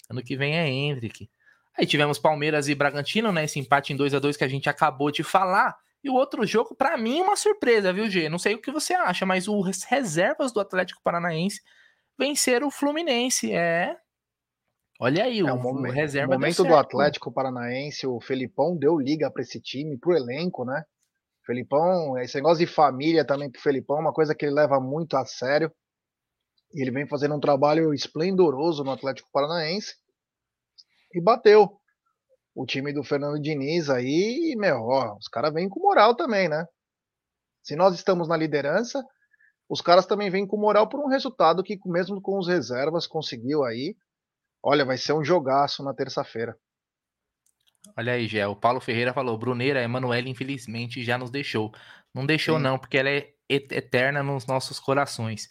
Ano que vem é Endrick. Aí tivemos Palmeiras e Bragantino, né? Esse empate em dois a dois que a gente acabou de falar. E o outro jogo, para mim, uma surpresa, viu, Gê? Não sei o que você acha, mas os reservas do Atlético Paranaense venceram o Fluminense, é... Olha aí, é, o, o reserva no momento do Atlético Paranaense, o Felipão deu liga para esse time, pro elenco, né? Felipão, esse negócio de família também pro Felipão, uma coisa que ele leva muito a sério. E ele vem fazendo um trabalho esplendoroso no Atlético Paranaense e bateu o time do Fernando Diniz aí, e, meu, ó, os caras vêm com moral também, né? Se nós estamos na liderança, os caras também vêm com moral por um resultado que mesmo com os reservas conseguiu aí. Olha, vai ser um jogaço na terça-feira. Olha aí, Gé. O Paulo Ferreira falou, Bruneira, a Emanuele, infelizmente, já nos deixou. Não deixou, Sim. não, porque ela é eterna nos nossos corações.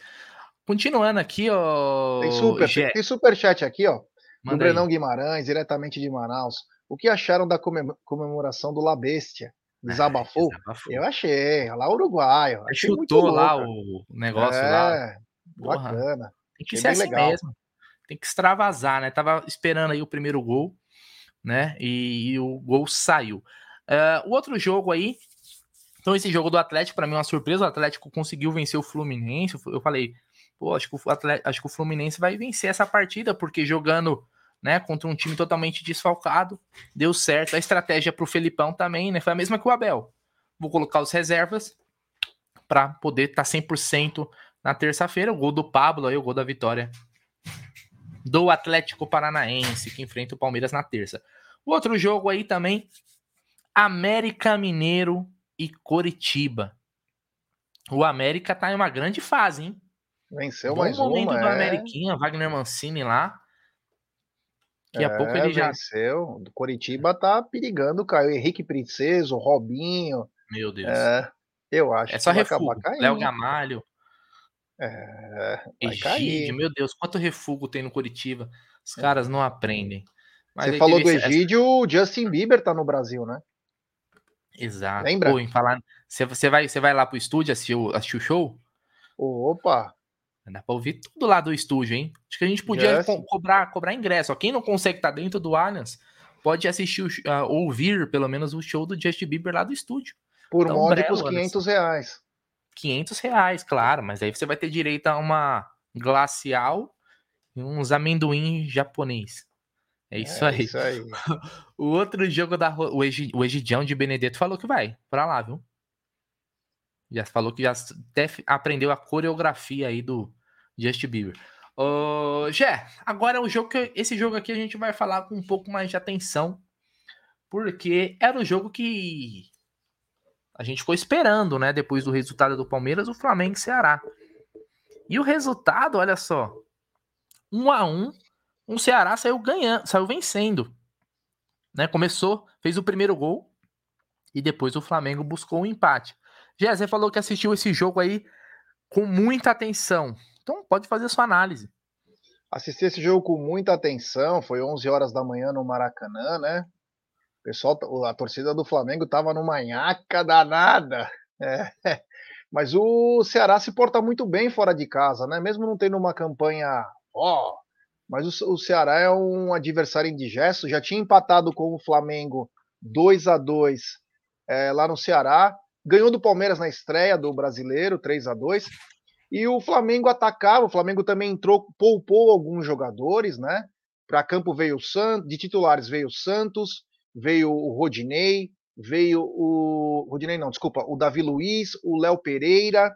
Continuando aqui, ó... Tem super, Gé. Tem superchat aqui, ó. Manda do Brenão Guimarães, diretamente de Manaus. O que acharam da comemoração do La Bestia? Desabafou? Ah, desabafou. Eu achei. Lá o uruguaio. Chutou lá o negócio é, lá. É, bacana. Tem que achei ser assim legal. Mesmo. Tem que extravasar, né? Tava esperando aí o primeiro gol, né? E, e o gol saiu. Uh, o outro jogo aí... Então, esse jogo do Atlético, para mim, é uma surpresa. O Atlético conseguiu vencer o Fluminense. Eu falei, pô, acho que o, Atlético, acho que o Fluminense vai vencer essa partida, porque jogando, né, contra um time totalmente desfalcado, deu certo. A estratégia pro Felipão também, né? Foi a mesma que o Abel. Vou colocar os reservas para poder estar tá cem por cento na terça-feira. O gol do Pablo aí, o gol da vitória do Atlético Paranaense, que enfrenta o Palmeiras na terça. O outro jogo aí também, América Mineiro e Coritiba. O América tá em uma grande fase, hein? Venceu mais uma. Bom momento do Ameriquinha, Wagner Mancini lá. Daqui a pouco ele já... Venceu. O Coritiba tá perigando, caiu. Henrique Princeso, Robinho. Meu Deus. É, eu acho. É só refugo. Léo Gamalho. É, Egídio, meu Deus, quanto refugo tem no Coritiba. Os caras não aprendem. Mas você falou do Egídio, essa... o Justin Bieber tá no Brasil, né? Exato. Lembra? Pô, em falar... você, você, vai, você vai lá pro estúdio assistir o, assistir o show? Opa! Dá pra ouvir tudo lá do estúdio, hein? Acho que a gente podia yes. co- cobrar, cobrar ingresso. Ó, quem não consegue estar tá dentro do Allianz pode assistir, o, uh, ouvir pelo menos o show do Justin Bieber lá do estúdio. Por então, módicos quinhentos reais. quinhentos reais, claro, mas aí você vai ter direito a uma glacial e uns amendoim japonês. É isso é, aí. Isso aí. O outro jogo da... O Egidião de Benedetto falou que vai pra lá, viu? Já falou que já até aprendeu a coreografia aí do Justin Bieber. Ô, Gé, agora é o jogo que... Esse jogo aqui a gente vai falar com um pouco mais de atenção, porque era o jogo que... A gente ficou esperando, né? Depois do resultado do Palmeiras, o Flamengo e Ceará. E o resultado, olha só. Um a um, o Ceará saiu ganhando, saiu vencendo. Né? Começou, fez o primeiro gol e depois o Flamengo buscou o empate. Gé, você falou que assistiu esse jogo aí. com muita atenção. Então pode fazer a sua análise. Assisti esse jogo com muita atenção, foi onze horas da manhã no Maracanã, né? O pessoal, a torcida do Flamengo estava numa nhaca danada. É. Mas o Ceará se porta muito bem fora de casa, né? Mesmo não tendo uma campanha, ó, mas o, o Ceará é um adversário indigesto, já tinha empatado com o Flamengo dois a dois é, lá no Ceará, ganhou do Palmeiras na estreia do Brasileiro, três a dois, e o Flamengo atacava, o Flamengo também entrou, poupou alguns jogadores, né? Para campo veio o Santos, de titulares veio o Santos, veio o Rodinei, veio o... Rodinei não, desculpa, o Davi Luiz, o Léo Pereira,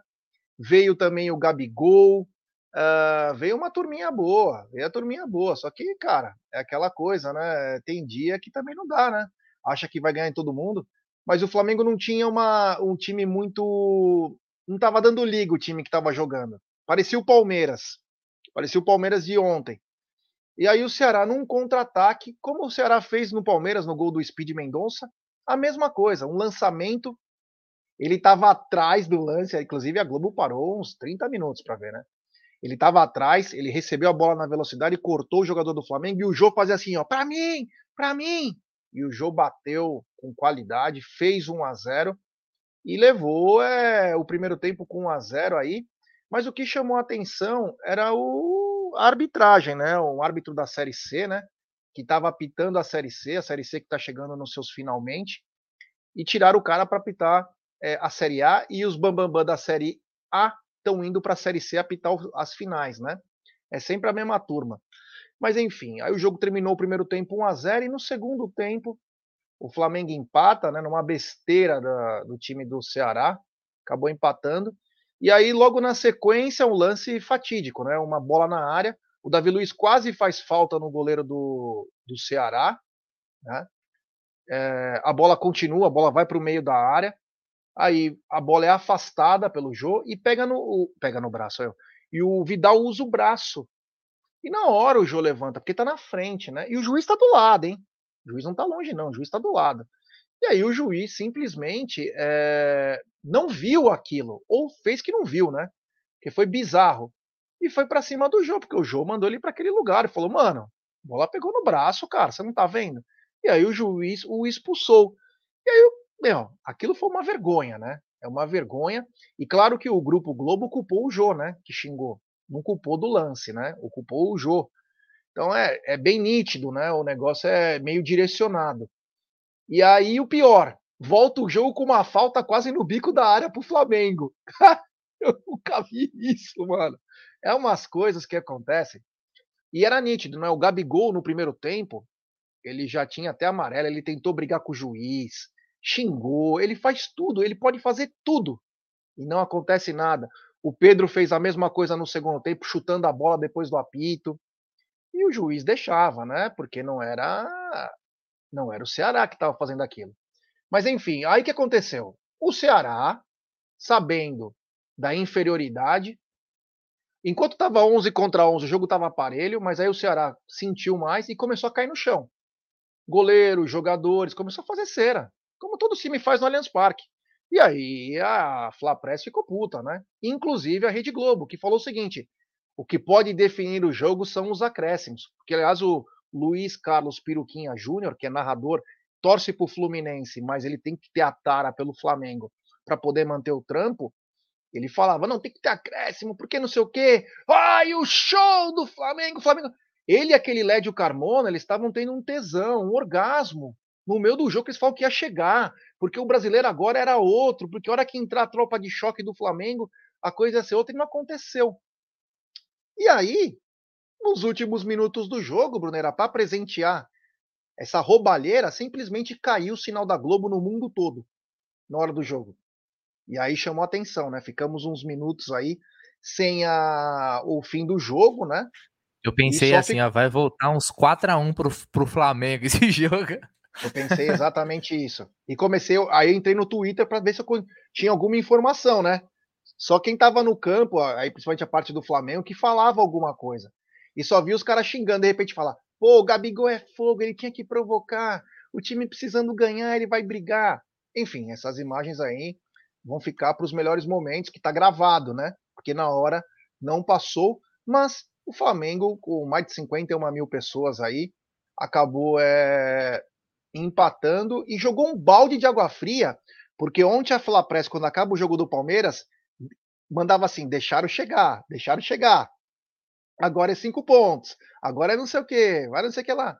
veio também o Gabigol, uh, veio uma turminha boa, veio a turminha boa, só que, cara, é aquela coisa, né? Tem dia que também não dá, né? Acha que vai ganhar em todo mundo, mas o Flamengo não tinha uma, um time muito... Não tava dando liga o time que tava jogando. Parecia o Palmeiras, parecia o Palmeiras de ontem. E aí o Ceará, num contra-ataque, como o Ceará fez no Palmeiras, no gol do Speed Mendonça, a mesma coisa, um lançamento, ele estava atrás do lance, inclusive a Globo parou uns trinta minutos para ver, né? Ele estava atrás, ele recebeu a bola na velocidade, cortou o jogador do Flamengo e o Jô fazia assim, ó, para mim, para mim! E o Jô bateu com qualidade, fez um a zero e levou é, o primeiro tempo com um a zero aí, mas o que chamou a atenção era o, a arbitragem, né? Um árbitro da Série C, né? Que estava apitando a Série C, a Série C que está chegando nos seus finalmente, e tiraram o cara para apitar é, a Série A, e os bambambam da Série A estão indo para a Série C apitar as finais, né? É sempre a mesma turma. Mas enfim, aí o jogo terminou o primeiro tempo um a zero, e no segundo tempo o Flamengo empata, né, numa besteira da, do time do Ceará, acabou empatando, e aí logo na sequência um lance fatídico, né? Uma bola na área, o Davi Luiz quase faz falta no goleiro do, do Ceará, né? É, a bola continua, a bola vai para o meio da área, aí a bola é afastada pelo Jô e pega no, pega no braço, eu, e o Vidal usa o braço, e na hora o Jô levanta, porque está na frente, né? E o juiz está do lado, hein? O juiz não está longe não, o juiz está do lado, e aí o juiz simplesmente é, não viu aquilo, ou fez que não viu, né? Porque foi bizarro. E foi pra cima do Jô, porque o Jô mandou ele pra aquele lugar e falou, mano, a bola pegou no braço, cara, você não tá vendo? E aí o juiz o expulsou. E aí, meu, aquilo foi uma vergonha, né? É uma vergonha. E claro que o Grupo Globo culpou o Jô, né? Que xingou. Não culpou do lance, né? O culpou o Jô. Então é, é bem nítido, né? O negócio é meio direcionado. E aí o pior, volta o jogo com uma falta quase no bico da área pro Flamengo. Eu nunca vi isso, mano. É umas coisas que acontecem. E era nítido, né? O Gabigol, no primeiro tempo, ele já tinha até amarelo, ele tentou brigar com o juiz, xingou, ele faz tudo, ele pode fazer tudo. E não acontece nada. O Pedro fez a mesma coisa no segundo tempo, chutando a bola depois do apito. E o juiz deixava, né? Porque não era, não era o Ceará que estava fazendo aquilo. Mas enfim, aí que aconteceu? O Ceará, sabendo da inferioridade, enquanto estava onze contra onze, o jogo estava parelho, mas aí o Ceará sentiu mais e começou a cair no chão. Goleiros, jogadores, começou a fazer cera, como todo time faz no Allianz Parque. E aí a Flapress ficou puta, né? Inclusive a Rede Globo, que falou o seguinte, o que pode definir o jogo são os acréscimos. Porque, aliás, o Luiz Carlos Peruquinha Júnior, que é narrador, torce pro Fluminense, mas ele tem que ter a tara pelo Flamengo para poder manter o trampo. Ele falava, não, tem que ter acréscimo, porque não sei o quê. Ai, o show do Flamengo, Flamengo. Ele e aquele Lédio Carmona, eles estavam tendo um tesão, um orgasmo. No meio do jogo, eles falam que ia chegar, porque o brasileiro agora era outro, porque a hora que entrar a tropa de choque do Flamengo, a coisa ia ser outra e não aconteceu. E aí, nos últimos minutos do jogo, Bruneira, para presentear essa roubalheira, simplesmente caiu o sinal da Globo no mundo todo, na hora do jogo. E aí chamou a atenção, né? Ficamos uns minutos aí sem a... o fim do jogo, né? Eu pensei assim, fica... ah, vai voltar uns quatro a um pro, pro Flamengo esse jogo. Eu pensei exatamente isso. E comecei, aí eu entrei no Twitter para ver se eu tinha alguma informação, né? Só quem tava no campo, aí principalmente a parte do Flamengo, que falava alguma coisa. E só vi os caras xingando, de repente falar, pô, o Gabigol é fogo, ele tinha que provocar, o time precisando ganhar, ele vai brigar. Enfim, essas imagens aí vão ficar para os melhores momentos, que está gravado, né? porque na hora não passou, mas o Flamengo, com mais de cinquenta e uma mil pessoas aí, acabou é, empatando e jogou um balde de água fria, porque ontem a Flapress, quando acaba o jogo do Palmeiras, mandava assim, deixaram chegar, deixaram chegar, agora é cinco pontos, agora é não sei o que, vai não sei o que lá.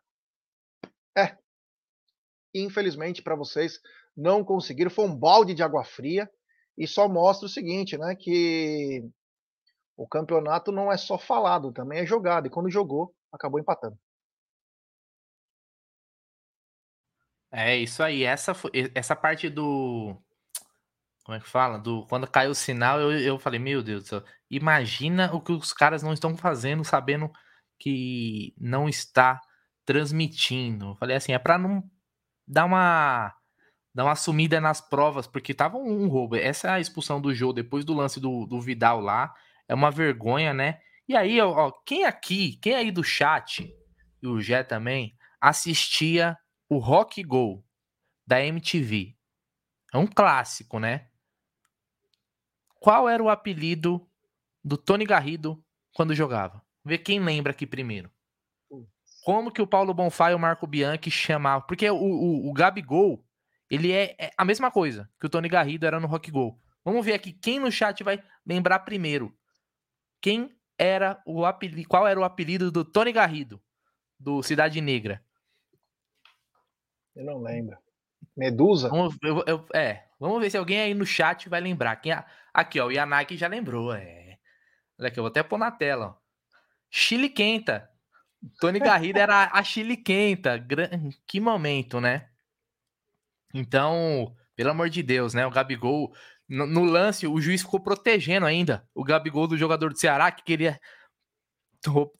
É, infelizmente para vocês não conseguiram, foi um balde de água fria e só mostra o seguinte, né, que... O campeonato não é só falado, também é jogado. E quando jogou, acabou empatando. É isso aí. Essa, essa parte do... Como é que fala? Do, quando caiu o sinal, eu, eu falei, meu Deus do céu. Imagina o que os caras não estão fazendo, sabendo que não está transmitindo. Eu falei assim, é para não dar uma... Dá uma sumida nas provas, porque tava um roubo. Essa expulsão do Jô, depois do lance do, do Vidal lá, é uma vergonha, né? E aí, ó, quem aqui, quem aí do chat, e o Jé também, assistia o Rock Go da M T V? É um clássico, né? Qual era o apelido do Tony Garrido quando jogava? Vê quem lembra aqui primeiro. Como que o Paulo Bonfá e o Marco Bianchi chamavam? Porque o, o, o Gabigol, ele é, é a mesma coisa que o Tony Garrido era no Rock Go. Vamos ver aqui quem no chat vai lembrar primeiro. Quem era o apelido, qual era o apelido do Tony Garrido, do Cidade Negra? Eu não lembro. Medusa? Vamos, eu, eu, é, vamos ver se alguém aí no chat vai lembrar. Quem, aqui, ó, o Yanaki já lembrou. É. Olha aqui, eu vou até pôr na tela. Ó. Chiliquenta. Tony Garrido era a Chiliquenta. Que momento, né? Então, pelo amor de Deus, né? O Gabigol... No, no lance, o juiz ficou protegendo ainda o Gabigol do jogador do Ceará, que queria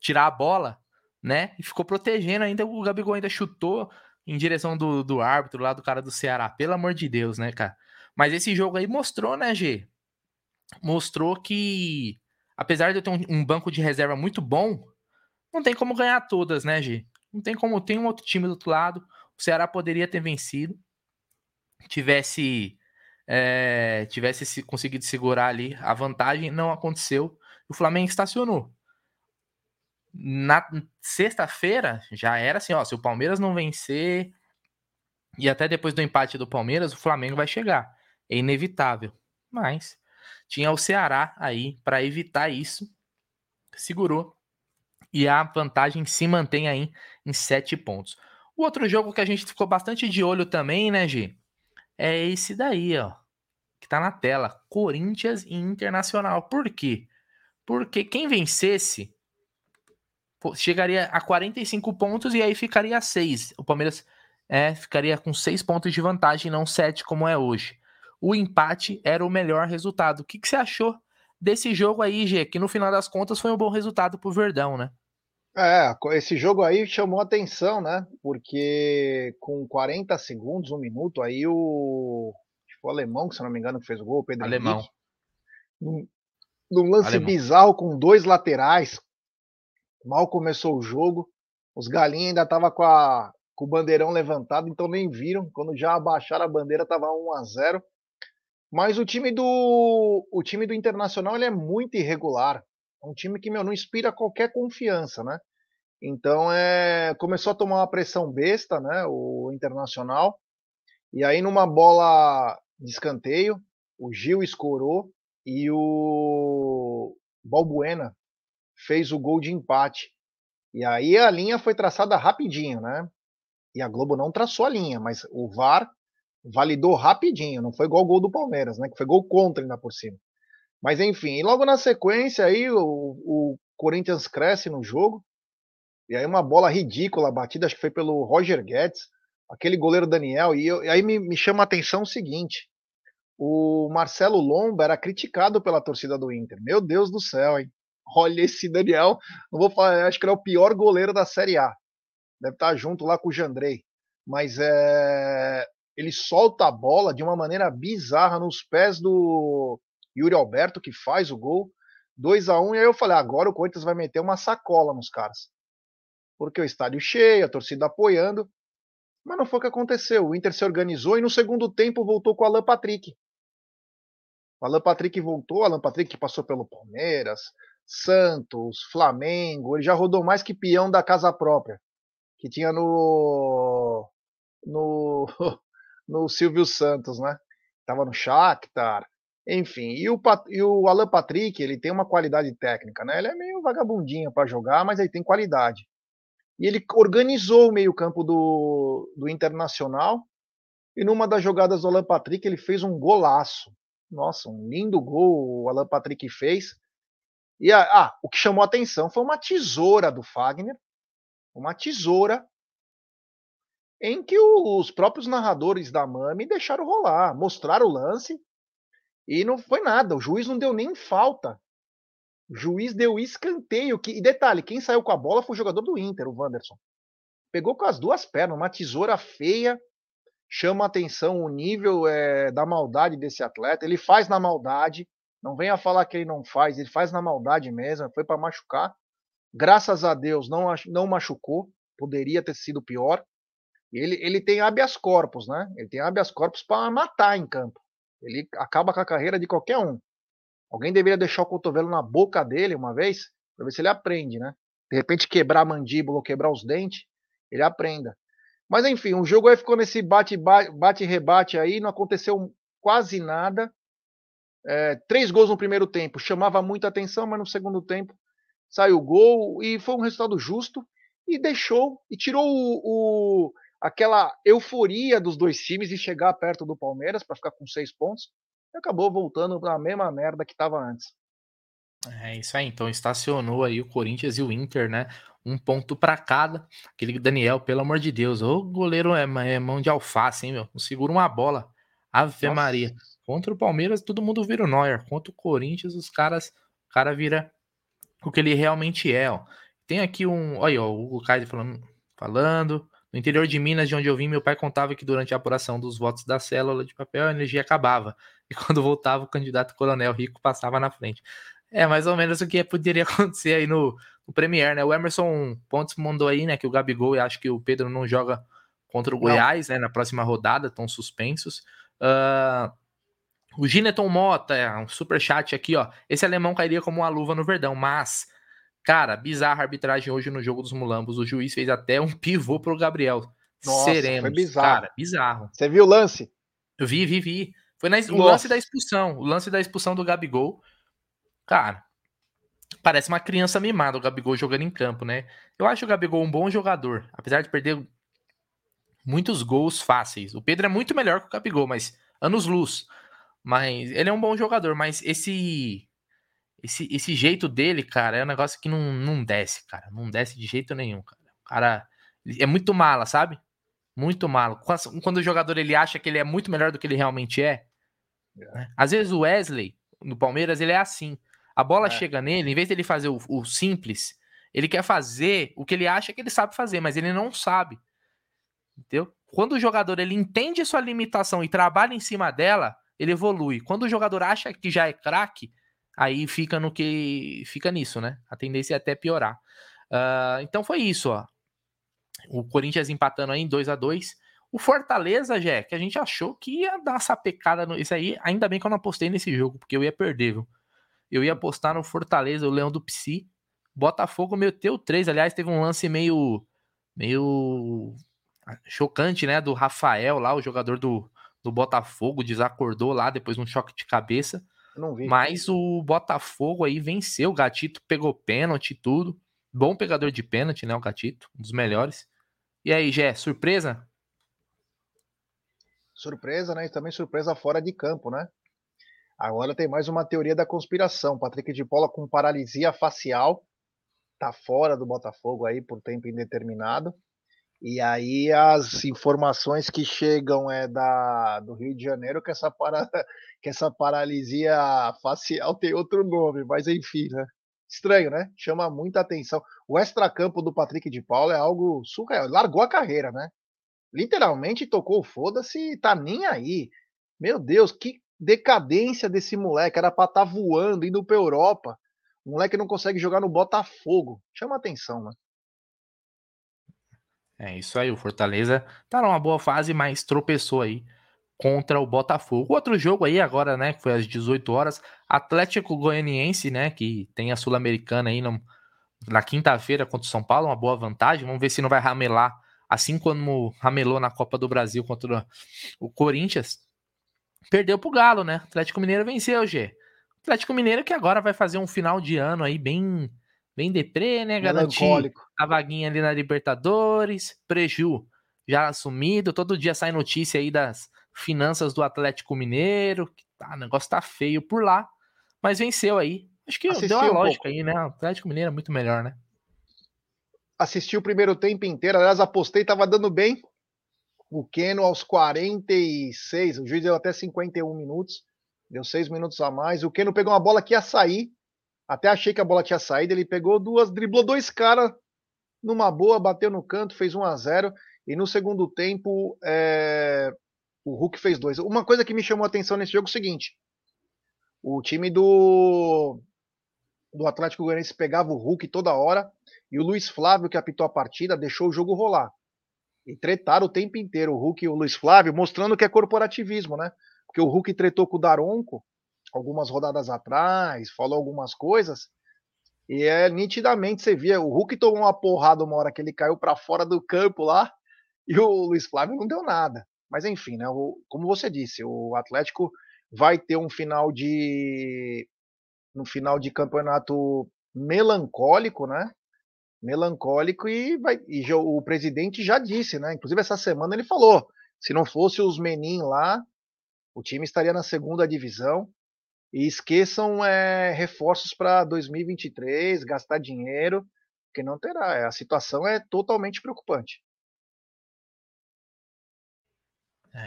tirar a bola, né? E ficou protegendo ainda, o Gabigol ainda chutou em direção do, do árbitro lá, do cara do Ceará. Pelo amor de Deus, né, cara? Mas esse jogo aí mostrou, né, Gê? Mostrou que, apesar de eu ter um, um banco de reserva muito bom, não tem como ganhar todas, né, Gê? Não tem como, tem um outro time do outro lado, o Ceará poderia ter vencido, tivesse... É, tivesse se, conseguido segurar ali a vantagem, não aconteceu, o Flamengo estacionou na sexta-feira. Já era assim, ó, se o Palmeiras não vencer, e até depois do empate do Palmeiras, o Flamengo vai chegar, é inevitável, mas tinha o Ceará aí para evitar isso, segurou, e a vantagem se mantém aí em sete pontos. O outro jogo que a gente ficou bastante de olho também, né, Gi? É esse daí, ó, que tá na tela, Corinthians e Internacional. Por quê? Porque quem vencesse chegaria a quarenta e cinco pontos e aí ficaria a seis. O Palmeiras é, ficaria com seis pontos de vantagem, não sete como é hoje. O empate era o melhor resultado. O que, que você achou desse jogo aí, Gê? Que no final das contas foi um bom resultado pro Verdão, né? É, esse jogo aí chamou atenção, né? Porque com quarenta segundos, um minuto, aí o, tipo, o alemão, que se não me engano, que fez o gol, o Pedro Alemão. Henrique, num, num lance alemão. Bizarro com dois laterais, mal começou o jogo, os galinhas ainda estavam com, com o bandeirão levantado, então nem viram, quando já abaixaram a bandeira estava um a zero, mas o time do, o time do Internacional, ele é muito irregular. É um time que, meu, não inspira qualquer confiança, né? Então, é... começou a tomar uma pressão besta, né? O Internacional. E aí, numa bola de escanteio, o Gil escorou e o Balbuena fez o gol de empate. E aí, a linha foi traçada rapidinho, né? E a Globo não traçou a linha, mas o V A R validou rapidinho. Não foi igual o gol do Palmeiras, né? Que foi gol contra ainda por cima. Mas enfim, logo na sequência aí o, o Corinthians cresce no jogo, e aí uma bola ridícula batida, acho que foi pelo Roger Guedes, aquele goleiro Daniel, e, eu, e aí me, me chama a atenção o seguinte, o Marcelo Lomba era criticado pela torcida do Inter, meu Deus do céu, hein? Olha esse Daniel, não vou falar, acho que ele é o pior goleiro da Série A, deve estar junto lá com o Jandrei, mas é, ele solta a bola de uma maneira bizarra nos pés do Yuri Alberto, que faz o gol, dois a um, e aí eu falei, agora o Corinthians vai meter uma sacola nos caras, porque o estádio cheio, a torcida apoiando, mas não foi o que aconteceu, o Inter se organizou e no segundo tempo voltou com o Alan Patrick, O Alan Patrick voltou, o Alan Patrick que passou pelo Palmeiras, Santos, Flamengo, ele já rodou mais que peão da casa própria, que tinha no no, no Silvio Santos, né? Tava no Shakhtar, enfim. E o, e o Alan Patrick, ele tem uma qualidade técnica, né? Ele é meio vagabundinho para jogar, mas ele tem qualidade. E ele organizou o meio-campo do, do Internacional, e numa das jogadas do Alan Patrick, ele fez um golaço. Nossa, um lindo gol o Alan Patrick fez. E a, ah, o que chamou a atenção foi uma tesoura do Fagner, uma tesoura em que o, os próprios narradores da M A M I deixaram rolar, mostraram o lance e não foi nada. O juiz não deu nem falta. O juiz deu escanteio. Que, e detalhe, quem saiu com a bola foi o jogador do Inter, o Wanderson. Pegou com as duas pernas, uma tesoura feia. Chama a atenção o nível é, da maldade desse atleta. Ele faz na maldade. Não venha falar que ele não faz. Ele faz na maldade mesmo. Foi para machucar. Graças a Deus não, não machucou. Poderia ter sido pior. Ele, ele tem habeas corpus, né? Ele tem habeas corpus para matar em campo. Ele acaba com a carreira de qualquer um. Alguém deveria deixar o cotovelo na boca dele uma vez, para ver se ele aprende, né? De repente quebrar a mandíbula ou quebrar os dentes, ele aprenda. Mas enfim, o jogo aí ficou nesse bate-rebate aí, não aconteceu quase nada. É, três gols no primeiro tempo, chamava muita atenção, mas no segundo tempo saiu o gol e foi um resultado justo e deixou, e tirou o, o, aquela euforia dos dois times de chegar perto do Palmeiras para ficar com seis pontos. Acabou voltando para a mesma merda que estava antes. É isso aí, então estacionou aí o Corinthians e o Inter, né? Um ponto para cada. Aquele Daniel, pelo amor de Deus, o goleiro é, é mão de alface, hein, meu? Não segura uma bola. Ave Nossa. Maria. Contra o Palmeiras, todo mundo vira o Neuer. Contra o Corinthians, os caras, o cara vira o que ele realmente é, ó. Tem aqui um, olha, ó, o Caio falando, falando. No interior de Minas, de onde eu vim, meu pai contava que durante a apuração dos votos da célula de papel, a energia acabava. E quando voltava, o candidato coronel rico passava na frente. É mais ou menos o que poderia acontecer aí no, no Premier, né? O Emerson Pontes mandou aí, né, que o Gabigol e acho que o Pedro não joga contra o Goiás, não, né, na próxima rodada, estão suspensos. Uh, o Gineton Mota, é um superchat aqui, ó. Esse alemão cairia como uma luva no Verdão, mas, cara, bizarra a arbitragem hoje no jogo dos mulambos. O juiz fez até um pivô pro Gabriel. Nossa, Seremos, foi bizarro. Cara, bizarro. Você viu o lance? Eu vi, vi, vi. Foi na, o lance da expulsão, o lance da expulsão do Gabigol. Cara, parece uma criança mimada o Gabigol jogando em campo, né? Eu acho o Gabigol um bom jogador, apesar de perder muitos gols fáceis. O Pedro é muito melhor que o Gabigol, mas anos-luz. Mas ele é um bom jogador, mas esse, esse, esse jeito dele, cara, é um negócio que não, não desce, cara. Não desce de jeito nenhum, cara. O cara é muito mala, sabe? Muito malo. Quando o jogador ele acha que ele é muito melhor do que ele realmente é. É. Às vezes o Wesley, no Palmeiras, ele é assim. A bola é. chega nele, em vez de ele fazer o, o simples, ele quer fazer o que ele acha que ele sabe fazer, mas ele não sabe. Entendeu? Quando o jogador ele entende sua limitação e trabalha em cima dela, ele evolui. Quando o jogador acha que já é craque, aí fica no que fica nisso, né? A tendência é até piorar. Uh, então foi isso, ó. O Corinthians empatando aí em dois a dois. O Fortaleza, Jé, que a gente achou que ia dar essa pecada. No... Isso aí, ainda bem que eu não apostei nesse jogo, porque eu ia perder, viu? Eu ia apostar no Fortaleza, o Leão do Psi. Botafogo meteu três. Aliás, teve um lance meio, meio chocante, né? Do Rafael lá, o jogador do, do Botafogo, desacordou lá depois de um choque de cabeça. Não vi. Mas o Botafogo aí venceu. O Gatito pegou pênalti e tudo. Bom pegador de pênalti, né? O Gatito, um dos melhores. E aí, Gé, surpresa? Surpresa, né? E também surpresa fora de campo, né? Agora tem mais uma teoria da conspiração. Patrick de Paula com paralisia facial. Tá fora do Botafogo aí por tempo indeterminado. E aí as informações que chegam é da, do Rio de Janeiro que essa, para, que essa paralisia facial tem outro nome. Mas enfim, né? Estranho, né? Chama muita atenção. O extracampo do Patrick de Paula é algo surreal. Largou a carreira, né? Literalmente tocou o foda-se e tá nem aí. Meu Deus, que decadência desse moleque. Era pra estar tá voando, indo pra Europa. O moleque não consegue jogar no Botafogo. Chama atenção, né? É isso aí, o Fortaleza tá numa boa fase, mas tropeçou aí contra o Botafogo. Outro jogo aí agora, né, que foi às dezoito horas, Atlético Goianiense, né, que tem a Sul-Americana aí no, na quinta-feira contra o São Paulo, uma boa vantagem, vamos ver se não vai ramelar, assim como ramelou na Copa do Brasil contra o Corinthians. Perdeu pro Galo, né, Atlético Mineiro venceu, Gê. Atlético Mineiro que agora vai fazer um final de ano aí bem, bem deprê, né, garantir a vaguinha ali na Libertadores, preju já assumido, todo dia sai notícia aí das finanças do Atlético Mineiro, que tá, o negócio tá feio por lá, mas venceu aí. Acho que Assistiu deu a lógica um aí, né? O Atlético Mineiro é muito melhor, né? Assisti o primeiro tempo inteiro, aliás, apostei, tava dando bem. O Keno aos quarenta e seis, o juiz deu até cinquenta e um minutos, deu seis minutos a mais. O Keno pegou uma bola que ia sair, até achei que a bola tinha saído, ele pegou duas, driblou dois caras numa boa, bateu no canto, fez um a zero, e no segundo tempo... É... O Hulk fez dois. Uma coisa que me chamou a atenção nesse jogo é o seguinte. O time do, do Atlético Goianiense pegava o Hulk toda hora e o Luiz Flávio, que apitou a partida, deixou o jogo rolar. E tretaram o tempo inteiro o Hulk e o Luiz Flávio, mostrando que é corporativismo, né? Porque o Hulk tretou com o Daronco algumas rodadas atrás, falou algumas coisas e é nitidamente você via. O Hulk tomou uma porrada uma hora que ele caiu para fora do campo lá e o Luiz Flávio não deu nada. Mas enfim, né? O, como você disse, o Atlético vai ter um final de um final de campeonato melancólico, né? Melancólico e, vai, e já, o presidente já disse, né? Inclusive essa semana ele falou, se não fosse os menin lá, o time estaria na segunda divisão e esqueçam é, reforços para dois mil e vinte e três, gastar dinheiro, porque não terá. A situação é totalmente preocupante.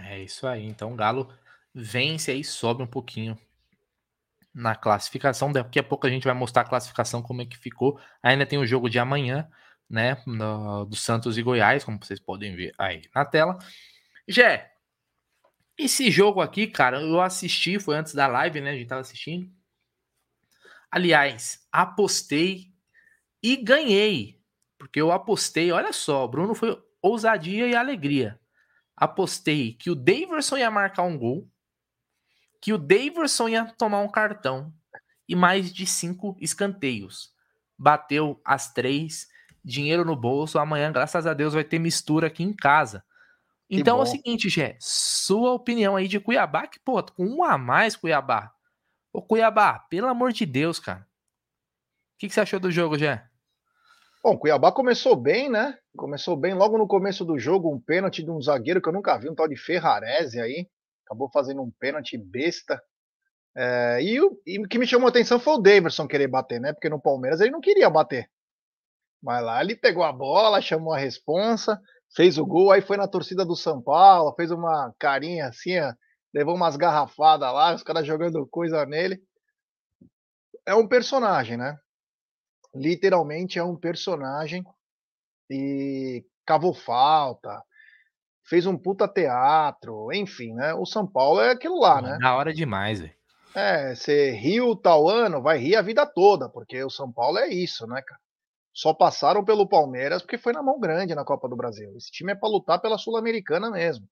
É isso aí, então o Galo vence aí, sobe um pouquinho na classificação, daqui a pouco a gente vai mostrar a classificação, como é que ficou, ainda tem o jogo de amanhã, né, no, do Santos e Goiás, como vocês podem ver aí na tela. Jé, esse jogo aqui, cara, eu assisti, foi antes da live, né, a gente tava assistindo, aliás, apostei e ganhei, porque eu apostei, olha só, Bruno foi ousadia e alegria. Apostei que o Deyverson ia marcar um gol, que o Deyverson ia tomar um cartão e mais de cinco escanteios. Bateu as três, dinheiro no bolso. Amanhã, graças a Deus, vai ter mistura aqui em casa. Então é o seguinte, Gé, sua opinião aí de Cuiabá, que pô, com um a mais, Cuiabá. Ô Cuiabá, pelo amor de Deus, cara. O que, que você achou do jogo, Gé? Bom, o Cuiabá começou bem, né? Começou bem logo no começo do jogo, um pênalti de um zagueiro que eu nunca vi, um tal de Ferrarese aí. Acabou fazendo um pênalti besta. É, e, o, e o que me chamou a atenção foi o Deyverson querer bater, né? Porque no Palmeiras ele não queria bater. Mas lá ele pegou a bola, chamou a responsa, fez o gol, aí foi na torcida do São Paulo, fez uma carinha assim, ó, levou umas garrafadas lá, os caras jogando coisa nele. É um personagem, né? Literalmente é um personagem e cavou falta, fez um puta teatro, enfim, né? O São Paulo é aquilo lá, né? Na hora demais, velho. É, você riu tal ano, vai rir a vida toda, porque o São Paulo é isso, né, cara? Só passaram pelo Palmeiras porque foi na mão grande na Copa do Brasil. Esse time é pra lutar pela Sul-Americana mesmo.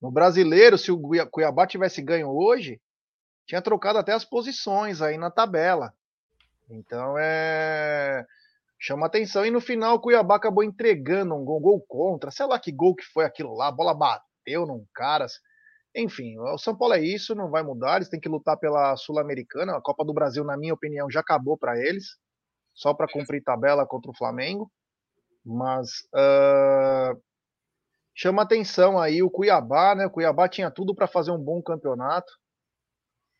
No Brasileiro, se o Cuiabá tivesse ganho hoje, tinha trocado até as posições aí na tabela. Então é. Chama atenção. E no final o Cuiabá acabou entregando um gol, um gol contra. Sei lá que gol que foi aquilo lá. A bola bateu num cara. Enfim, o São Paulo é isso, não vai mudar. Eles têm que lutar pela Sul-Americana. A Copa do Brasil, na minha opinião, já acabou para eles. Só para cumprir tabela contra o Flamengo. Mas uh... chama atenção aí o Cuiabá, né? O Cuiabá tinha tudo para fazer um bom campeonato.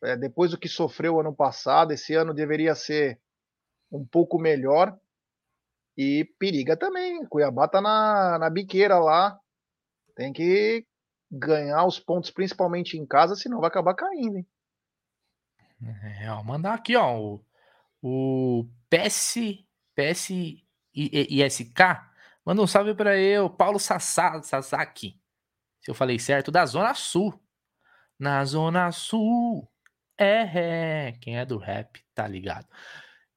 É, depois do que sofreu ano passado, esse ano deveria ser um pouco melhor e periga também. Cuiabá tá na, na biqueira lá, tem que ganhar os pontos principalmente em casa, senão vai acabar caindo, hein? É, ó, mandar aqui, ó, o, o P S I S K manda um salve para eu, Paulo Sassá, Sasaki, se eu falei certo, da Zona Sul. Na Zona Sul. É, é, quem é do rap tá ligado.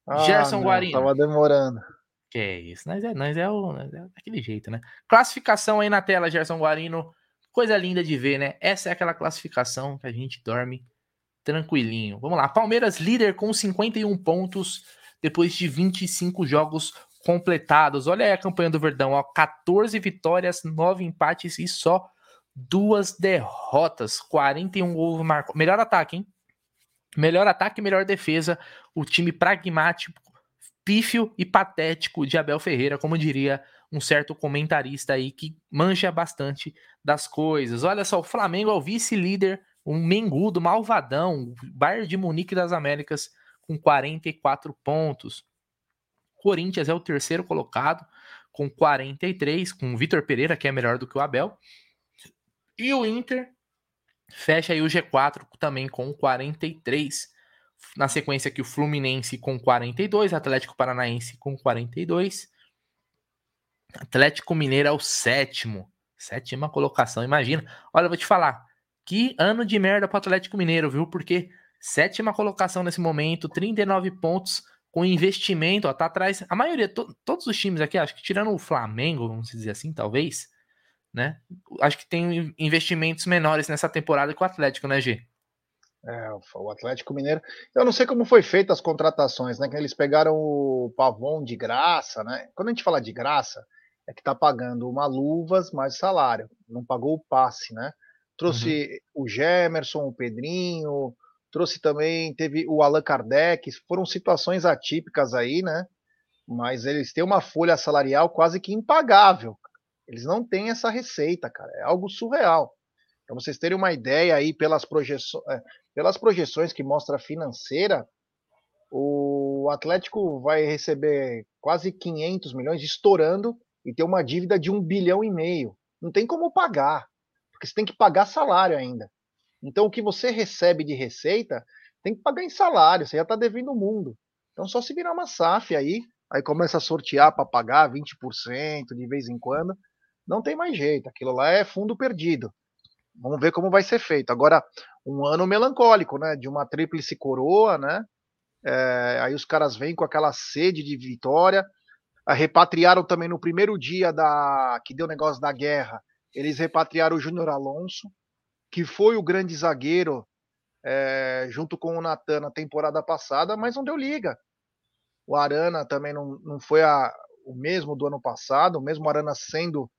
Ah, Gerson não, Guarino. Tava demorando. Que é isso, nós é, nós, é o, nós é daquele jeito, né? Classificação aí na tela, Gerson Guarino. Coisa linda de ver, né? Essa é aquela classificação que a gente dorme tranquilinho. Vamos lá, Palmeiras líder com cinquenta e um pontos depois de vinte e cinco jogos completados. Olha aí a campanha do Verdão, ó, catorze vitórias, nove empates e só duas derrotas. quarenta e um gols marcados. Melhor ataque, hein? Melhor ataque e melhor defesa. O time pragmático, pífio e patético de Abel Ferreira, como diria um certo comentarista aí que manja bastante das coisas. Olha só, o Flamengo é o vice-líder, um mengudo, malvadão, Bayern de Munique das Américas com quarenta e quatro pontos. Corinthians é o terceiro colocado com quarenta e três, com o Vitor Pereira, que é melhor do que o Abel. E o Inter fecha aí o G quatro também com quarenta e três. Na sequência aqui o Fluminense com quarenta e dois, Atlético Paranaense com quarenta e dois. Atlético Mineiro é o sétimo. Sétima colocação, imagina. Olha, eu vou te falar, que ano de merda pro Atlético Mineiro, viu? Porque sétima colocação nesse momento, trinta e nove pontos com investimento, ó, tá atrás. A maioria, to, todos os times aqui, acho que tirando o Flamengo, vamos dizer assim, talvez, né? Acho que tem investimentos menores nessa temporada que o Atlético, né, Gê? É, o Atlético Mineiro. Eu não sei como foi feita as contratações, né? Que eles pegaram o Pavon de graça, né? Quando a gente fala de graça, é que tá pagando uma luvas mais salário. Não pagou o passe, né? Trouxe uhum. o Gemerson, o Pedrinho, trouxe também, teve o Allan Kardec, foram situações atípicas aí, né? Mas eles têm uma folha salarial quase que impagável. Eles não têm essa receita, cara. É algo surreal. Para vocês terem uma ideia aí, pelas projeções, pelas projeções que mostra a financeira, o Atlético vai receber quase quinhentos milhões, estourando, e ter uma dívida de um bilhão e meio. Não tem como pagar, porque você tem que pagar salário ainda. Então, o que você recebe de receita, tem que pagar em salário, você já está devendo o mundo. Então, só se virar uma S A F aí, aí começa a sortear para pagar vinte por cento de vez em quando, não tem mais jeito, aquilo lá é fundo perdido. Vamos ver como vai ser feito. Agora, um ano melancólico, né? De uma tríplice coroa, né? É, aí os caras vêm com aquela sede de vitória. Repatriaram também no primeiro dia da, que deu o negócio da guerra. Eles repatriaram o Júnior Alonso, que foi o grande zagueiro é, junto com o Natan na temporada passada, mas não deu liga. O Arana também não, não foi a, o mesmo do ano passado, o mesmo Arana sendo...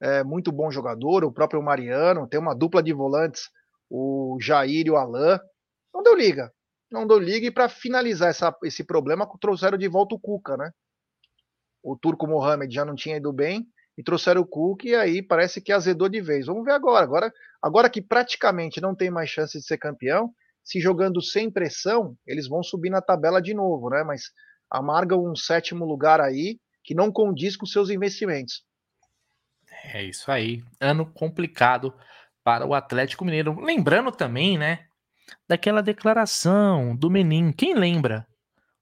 É, muito bom jogador, o próprio Mariano, tem uma dupla de volantes, o Jair e o Alain, não deu liga, não deu liga, e para finalizar essa, esse problema, trouxeram de volta o Cuca, né? O Turco Mohamed já não tinha ido bem, e trouxeram o Cuca, e aí parece que azedou de vez. Vamos ver agora, agora, agora que praticamente não tem mais chance de ser campeão, se jogando sem pressão, eles vão subir na tabela de novo, né? Mas amargam um sétimo lugar aí, que não condiz com seus investimentos. É isso aí, ano complicado para o Atlético Mineiro. Lembrando também, né, daquela declaração do Menin. Quem lembra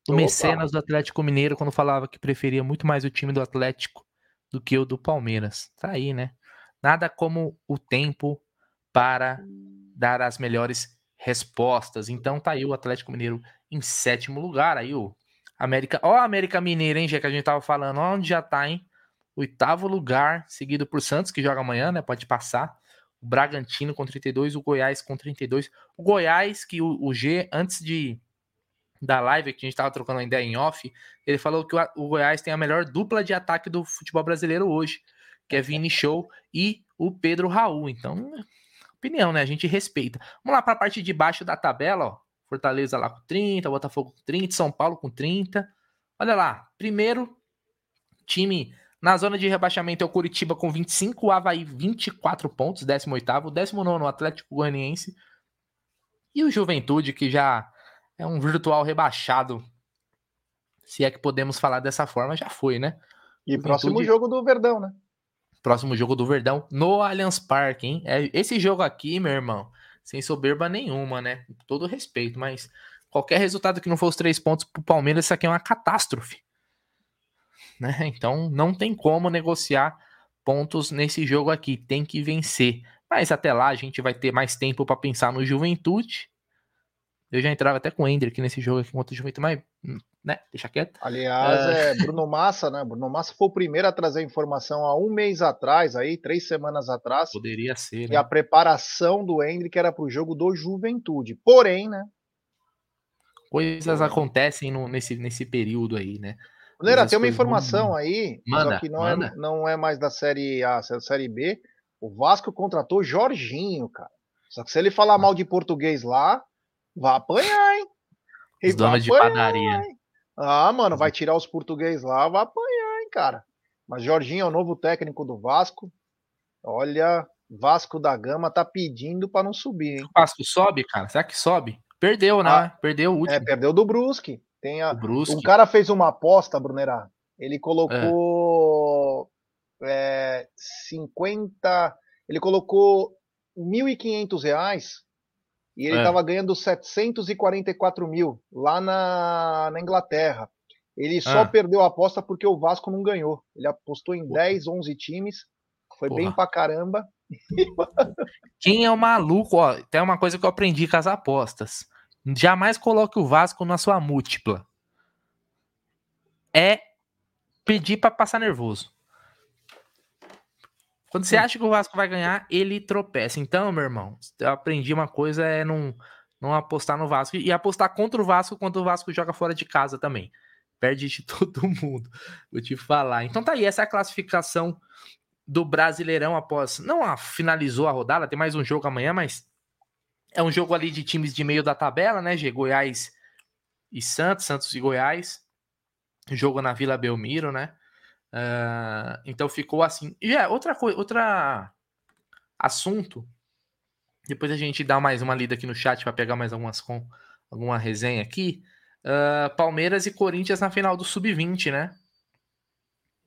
do Opa. Mecenas do Atlético Mineiro quando falava que preferia muito mais o time do Atlético do que o do Palmeiras? Tá aí, né? Nada como o tempo para dar as melhores respostas. Então tá aí o Atlético Mineiro em sétimo lugar. Aí o América... Ó a América Mineira, hein, Gê, que a gente tava falando. Ó onde já tá, hein? Oitavo lugar, seguido por Santos, que joga amanhã, né? Pode passar. O Bragantino com trinta e dois, o Goiás com trinta e dois. O Goiás, que o, o G, antes de da live, que a gente tava trocando uma ideia em off, ele falou que o, o Goiás tem a melhor dupla de ataque do futebol brasileiro hoje, que é Vini Show e o Pedro Raul. Então, opinião, né? A gente respeita. Vamos lá para a parte de baixo da tabela, ó. Fortaleza lá com trinta, Botafogo com trinta, São Paulo com trinta. Olha lá, primeiro time... Na zona de rebaixamento é o Curitiba com vinte e cinco, o Avaí vinte e quatro pontos, décimo oitavo, décimo nono o Atlético Goianiense e o Juventude, que já é um virtual rebaixado, se é que podemos falar dessa forma, já foi, né? E Juventude, próximo jogo do Verdão, né? Próximo jogo do Verdão no Allianz Parque, hein? É, esse jogo aqui, meu irmão, sem soberba nenhuma, né? Com todo respeito, mas qualquer resultado que não for os três pontos pro Palmeiras, isso aqui é uma catástrofe. Né? Então não tem como negociar pontos nesse jogo aqui, tem que vencer, mas até lá a gente vai ter mais tempo para pensar no Juventude. Eu já entrava até com o Endrick nesse jogo aqui contra o Juventude, mas né? Deixa quieto. Aliás, é... é Bruno Massa, né? Bruno Massa foi o primeiro a trazer informação há um mês atrás, aí, três semanas atrás. Poderia ser, né? E a preparação do Endrick era para o jogo do Juventude. Porém, né? Coisas acontecem no, nesse, nesse período aí, né? Bruneira, tem uma informação não... aí, manda, só que não, manda. É, não é mais da Série A, é da Série B. O Vasco contratou Jorginho, cara. Só que se ele falar ah. mal de português lá, vai apanhar, hein? Os donos de padaria. Hein? Ah, mano, vai tirar os portugueses lá, vai apanhar, hein, cara. Mas Jorginho é o novo técnico do Vasco. Olha, Vasco da Gama tá pedindo pra não subir, hein? O Vasco sobe, cara? Será que sobe? Perdeu, né? Ah, perdeu o último. É, perdeu do Brusque. Tem a... o Brusque. Um cara fez uma aposta, Bruneira. Ele colocou é. É, cinquenta... Ele colocou mil e quinhentos reais... E ele estava é. ganhando setecentos e quarenta e quatro mil lá na, na Inglaterra. Ele só é. perdeu a aposta porque o Vasco não ganhou. Ele apostou em Porra. dez, onze times. Foi Porra. bem pra caramba. Quem é o maluco? Ó, tem uma coisa que eu aprendi com as apostas. Jamais coloque o Vasco na sua múltipla. É pedir pra passar nervoso. Quando você acha que o Vasco vai ganhar, ele tropeça. Então, meu irmão, eu aprendi uma coisa, é não, não apostar no Vasco. E apostar contra o Vasco, quando o Vasco joga fora de casa também. Perde de todo mundo, vou te falar. Então tá aí, essa é a classificação do Brasileirão após... Não a, finalizou a rodada, tem mais um jogo amanhã, mas é um jogo ali de times de meio da tabela, né? G, Goiás e Santos, Santos e Goiás. Jogo na Vila Belmiro, né? Uh, então ficou assim. E é, outra coisa, outro assunto. Depois a gente dá mais uma lida aqui no chat para pegar mais algumas com alguma resenha aqui. Uh, Palmeiras e Corinthians na final do sub vinte, né?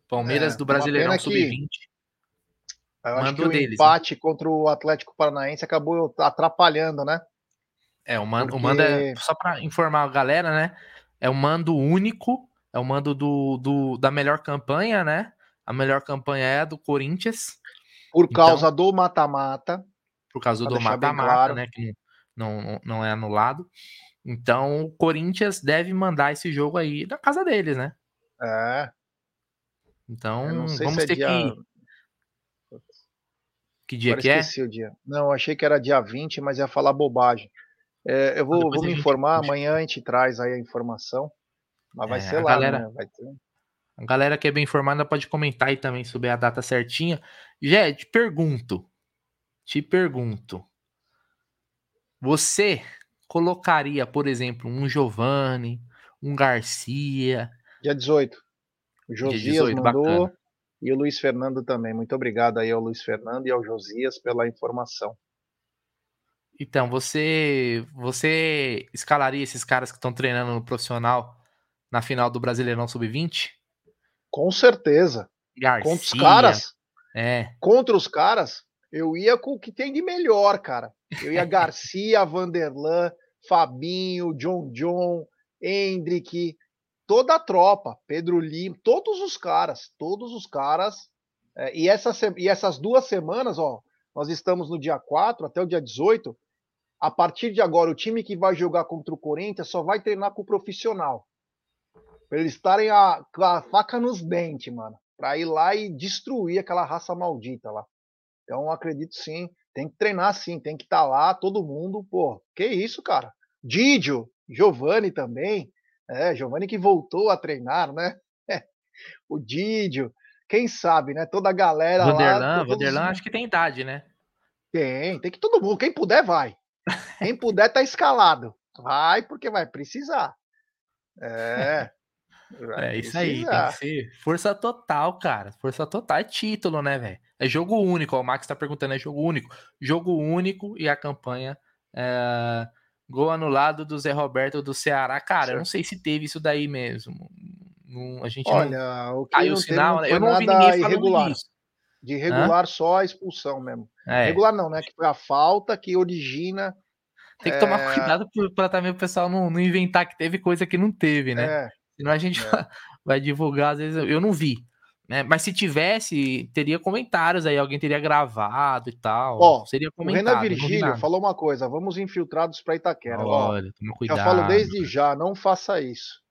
Palmeiras é, do Brasileirão sub vinte. Eu acho que o deles, empate né? contra o Atlético Paranaense acabou atrapalhando, né? É, o mando, Porque... o mando é, só para informar a galera, né? É um mando único. É o mando do, do, da melhor campanha, né? A melhor campanha é a do Corinthians. Por causa então, do mata-mata. Por causa do mata-mata, claro. Né? Que não, não é anulado. Então, o Corinthians deve mandar esse jogo aí na casa deles, né? É. Então, vamos ter é dia... que... Que dia Agora que esqueci é? O dia. Não, achei que era dia vinte, mas ia falar bobagem. É, eu vou, vou me gente... informar, amanhã a gente traz aí a informação. Mas vai é, ser lá, galera, né? Vai ter... A galera que é bem informada pode comentar aí também sobre a data certinha. Jé, te pergunto, te pergunto, você colocaria, por exemplo, um Giovani, um Garcia... dia dezoito. O Josias dia dezoito, mandou bacana. E o Luiz Fernando também. Muito obrigado aí ao Luiz Fernando e ao Josias pela informação. Então, você, você escalaria esses caras que estão treinando no profissional... na final do Brasileirão sub vinte? Com certeza. Garcia, contra os caras, é. contra os caras, eu ia com o que tem de melhor, cara. Eu ia Garcia, Vanderlan, Fabinho, John John, Endrick, toda a tropa, Pedro Lima, todos os caras, todos os caras. É, e, essa, e essas duas semanas, ó, nós estamos no dia quatro até o dia dezoito, a partir de agora o time que vai jogar contra o Corinthians só vai treinar com o profissional. Pra eles estarem a, com a faca nos dentes, mano. Pra ir lá e destruir aquela raça maldita lá. Então, acredito sim. Tem que treinar sim. Tem que estar tá lá, todo mundo. Pô, que isso, cara? Didio, Giovani também. É, Giovani que voltou a treinar, né? É. O Didio. Quem sabe, né? Toda a galera Vanderlan, lá. Vanderlan, Vanderlan acho que tem idade, né? Tem. Tem que todo mundo. Quem puder, vai. Quem puder, tá escalado. Vai, porque vai precisar. É... É isso aí, tem que ser força total, cara. Força total é título, né, velho? É jogo único, ó, o Max tá perguntando, é jogo único. Jogo único e a campanha é... gol anulado do Zé Roberto do Ceará. Cara, eu não sei se teve isso daí mesmo. Não, a gente Olha, não... o que aí o sinal, eu não vi ninguém falando disso. De regular Hã? só a expulsão mesmo. É. Regular não, né? Que foi a falta que origina... Tem que é... tomar cuidado pra também o pessoal não, não inventar que teve coisa que não teve, né? É. Senão a gente é. vai divulgar, às vezes eu não vi, né? Mas se tivesse, teria comentários aí, alguém teria gravado e tal. Ó, seria comentado. O Renan Virgílio falou uma coisa, vamos infiltrados para Itaquera. Olha, ó, toma cuidado. Já falo desde já, não faça isso.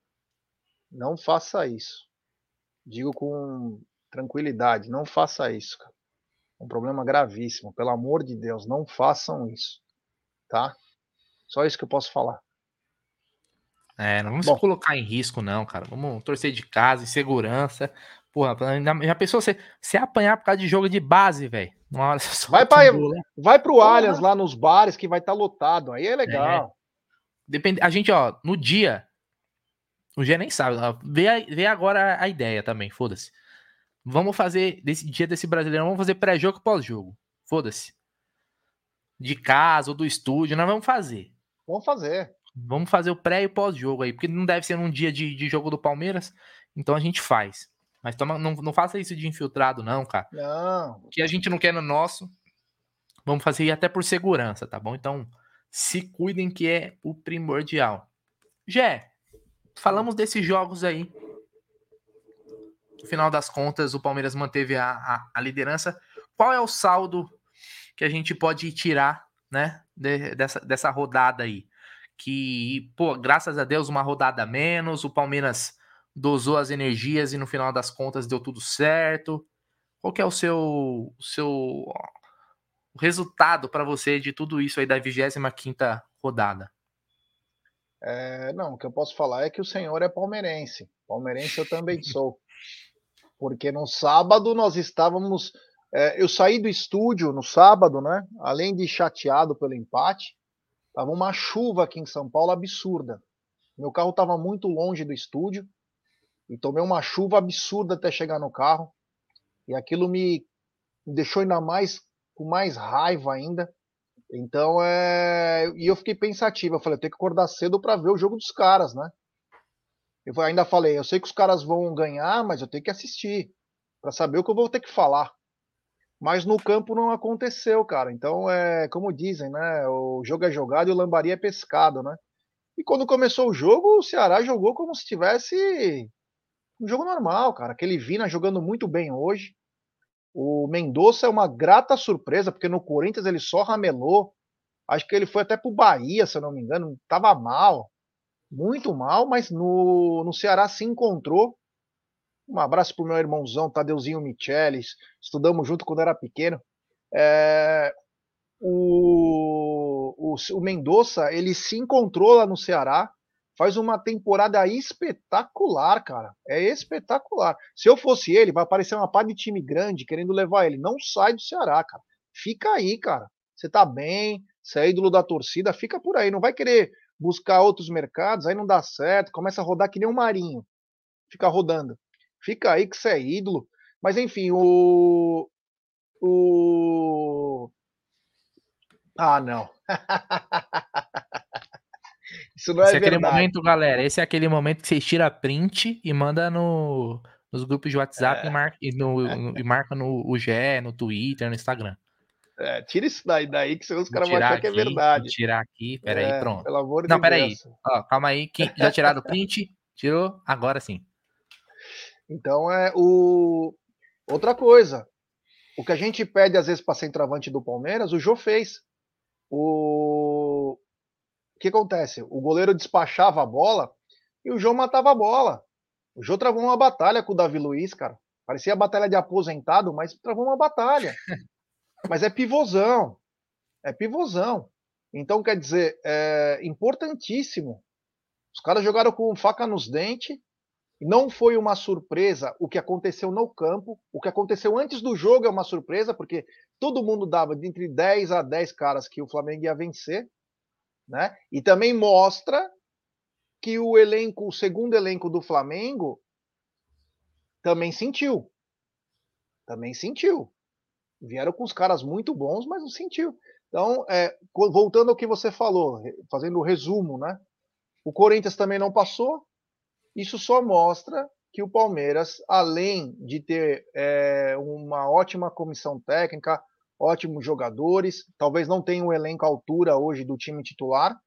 Não faça isso. Digo com tranquilidade, não faça isso, cara. Um problema gravíssimo, pelo amor de Deus, não façam isso, tá? Só isso que eu posso falar. É, não vamos Bom, se colocar em risco não, cara. Vamos torcer de casa, em segurança. Porra, já pensou você se apanhar por causa de jogo de base, velho? Vai, vai pro Allianz lá nos bares que vai estar tá lotado, aí é legal. É. Depende, a gente, ó, no dia, no dia nem sabe, ó, vê, vê agora a ideia também, foda-se. Vamos fazer, desse dia desse brasileiro, vamos fazer pré-jogo e pós-jogo. Foda-se. De casa ou do estúdio, nós vamos fazer. Vamos fazer. Vamos fazer o pré e pós-jogo aí, porque não deve ser num dia de, de jogo do Palmeiras, então a gente faz. Mas toma, não, não faça isso de infiltrado não, cara. Não. O que a gente não quer no nosso, vamos fazer até por segurança, tá bom? Então, se cuidem que é o primordial. Jé, falamos desses jogos aí. No final das contas, o Palmeiras manteve a, a, a liderança. Qual é o saldo que a gente pode tirar, né, de, dessa, dessa rodada aí? Que, pô, graças a Deus, uma rodada a menos, o Palmeiras dosou as energias e no final das contas deu tudo certo. Qual que é o seu, seu o resultado para você de tudo isso aí da vigésima quinta rodada? É, não, o que eu posso falar é que o senhor é palmeirense. Palmeirense eu também sou. Porque no sábado nós estávamos... É, eu saí do estúdio no sábado, né? Além de chateado pelo empate, estava uma chuva aqui em São Paulo absurda. Meu carro estava muito longe do estúdio e tomei uma chuva absurda até chegar no carro. E aquilo me deixou ainda mais, com mais raiva ainda. Então, é... E eu fiquei pensativo. Eu falei, eu tenho que acordar cedo para ver o jogo dos caras, né? Eu ainda falei, eu sei que os caras vão ganhar, mas eu tenho que assistir para saber o que eu vou ter que falar. Mas no campo não aconteceu, cara. Então, é como dizem, né? O jogo é jogado e o lambari é pescado, né? E quando começou o jogo, o Ceará jogou como se tivesse um jogo normal, cara. Aquele Vina jogando muito bem hoje. O Mendonça é uma grata surpresa, porque no Corinthians ele só ramelou. Acho que ele foi até pro Bahia, se eu não me engano. Tava mal. Muito mal, mas no, no Ceará se encontrou. Um abraço pro meu irmãozão, Tadeuzinho Michelis. Estudamos junto quando era pequeno. É, o o, o Mendonça, ele se encontrou lá no Ceará. Faz uma temporada espetacular, cara. É espetacular. Se eu fosse ele, vai aparecer uma pá de time grande querendo levar ele. Não sai do Ceará, cara. Fica aí, cara. Você tá bem, você é ídolo da torcida, fica por aí. Não vai querer buscar outros mercados, aí não dá certo, começa a rodar que nem um marinho, fica rodando, fica aí que você é ídolo, mas enfim, o... o... ah, não, isso não é esse verdade. É aquele momento, galera, esse é aquele momento que vocês tiram print e manda no... nos grupos de WhatsApp é. e, mar... e, no... é. e marca no o G E, no Twitter, no Instagram. É, tira isso daí, daí que os caras vão achar que é verdade. Tirar aqui, peraí, é, pronto. Pelo amor de Não, peraí, calma aí, que já tiraram o print, tirou, agora sim. Então, é o... outra coisa, o que a gente pede às vezes para centroavante do Palmeiras, o Jô fez. O... o que acontece? O goleiro despachava a bola e o Jô matava a bola. O Jô travou uma batalha com o Davi Luiz, cara. Parecia a batalha de aposentado, mas travou uma batalha. Mas é pivôzão, é pivôzão. Então, quer dizer, é importantíssimo. Os caras jogaram com faca nos dentes. Não foi uma surpresa o que aconteceu no campo. O que aconteceu antes do jogo é uma surpresa, porque todo mundo dava de entre dez a dez caras que o Flamengo ia vencer, né? E também mostra que o elenco, o segundo elenco do Flamengo também sentiu. Também sentiu. Vieram com os caras muito bons, mas não sentiu. Então, é, voltando ao que você falou, fazendo o resumo, né? O Corinthians também não passou. Isso só mostra que o Palmeiras, além de ter é, uma ótima comissão técnica, ótimos jogadores, talvez não tenha um elenco à altura hoje do time titular,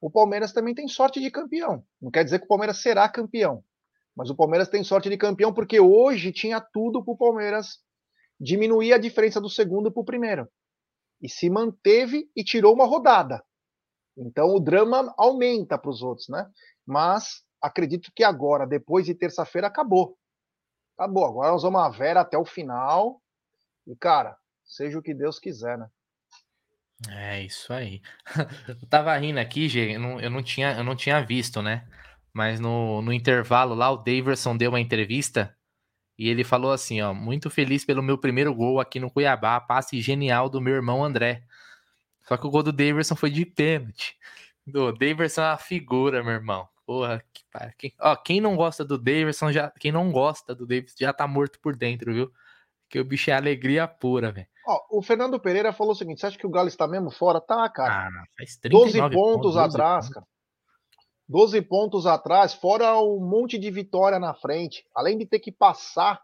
o Palmeiras também tem sorte de campeão. Não quer dizer que o Palmeiras será campeão, mas o Palmeiras tem sorte de campeão porque hoje tinha tudo para o Palmeiras diminuir a diferença do segundo para o primeiro. E se manteve e tirou uma rodada. Então o drama aumenta para os outros, né? Mas acredito que agora, depois de terça-feira, acabou. Acabou. Agora nós vamos a Vera até o final. E, cara, seja o que Deus quiser, né? É isso aí. Eu tava rindo aqui, Gê, eu não, eu não tinha, eu não tinha visto, né? Mas no, no intervalo lá, o Deyverson deu uma entrevista e ele falou assim, ó, muito feliz pelo meu primeiro gol aqui no Cuiabá, passe genial do meu irmão André. Só que o gol do Deyverson foi de pênalti. O Deyverson é uma figura, meu irmão. Porra, que par... quem... Ó, quem não gosta do Deyverson, já... quem não gosta do Deyverson já tá morto por dentro, viu? Porque o bicho é alegria pura, velho. Ó, o Fernando Pereira falou o seguinte, você acha que o Galo está mesmo fora? Tá, cara. Ah, faz trinta e nove doze pontos, pontos atrás, pontos. Cara. doze pontos atrás, fora um monte de vitória na frente. Além de ter que passar,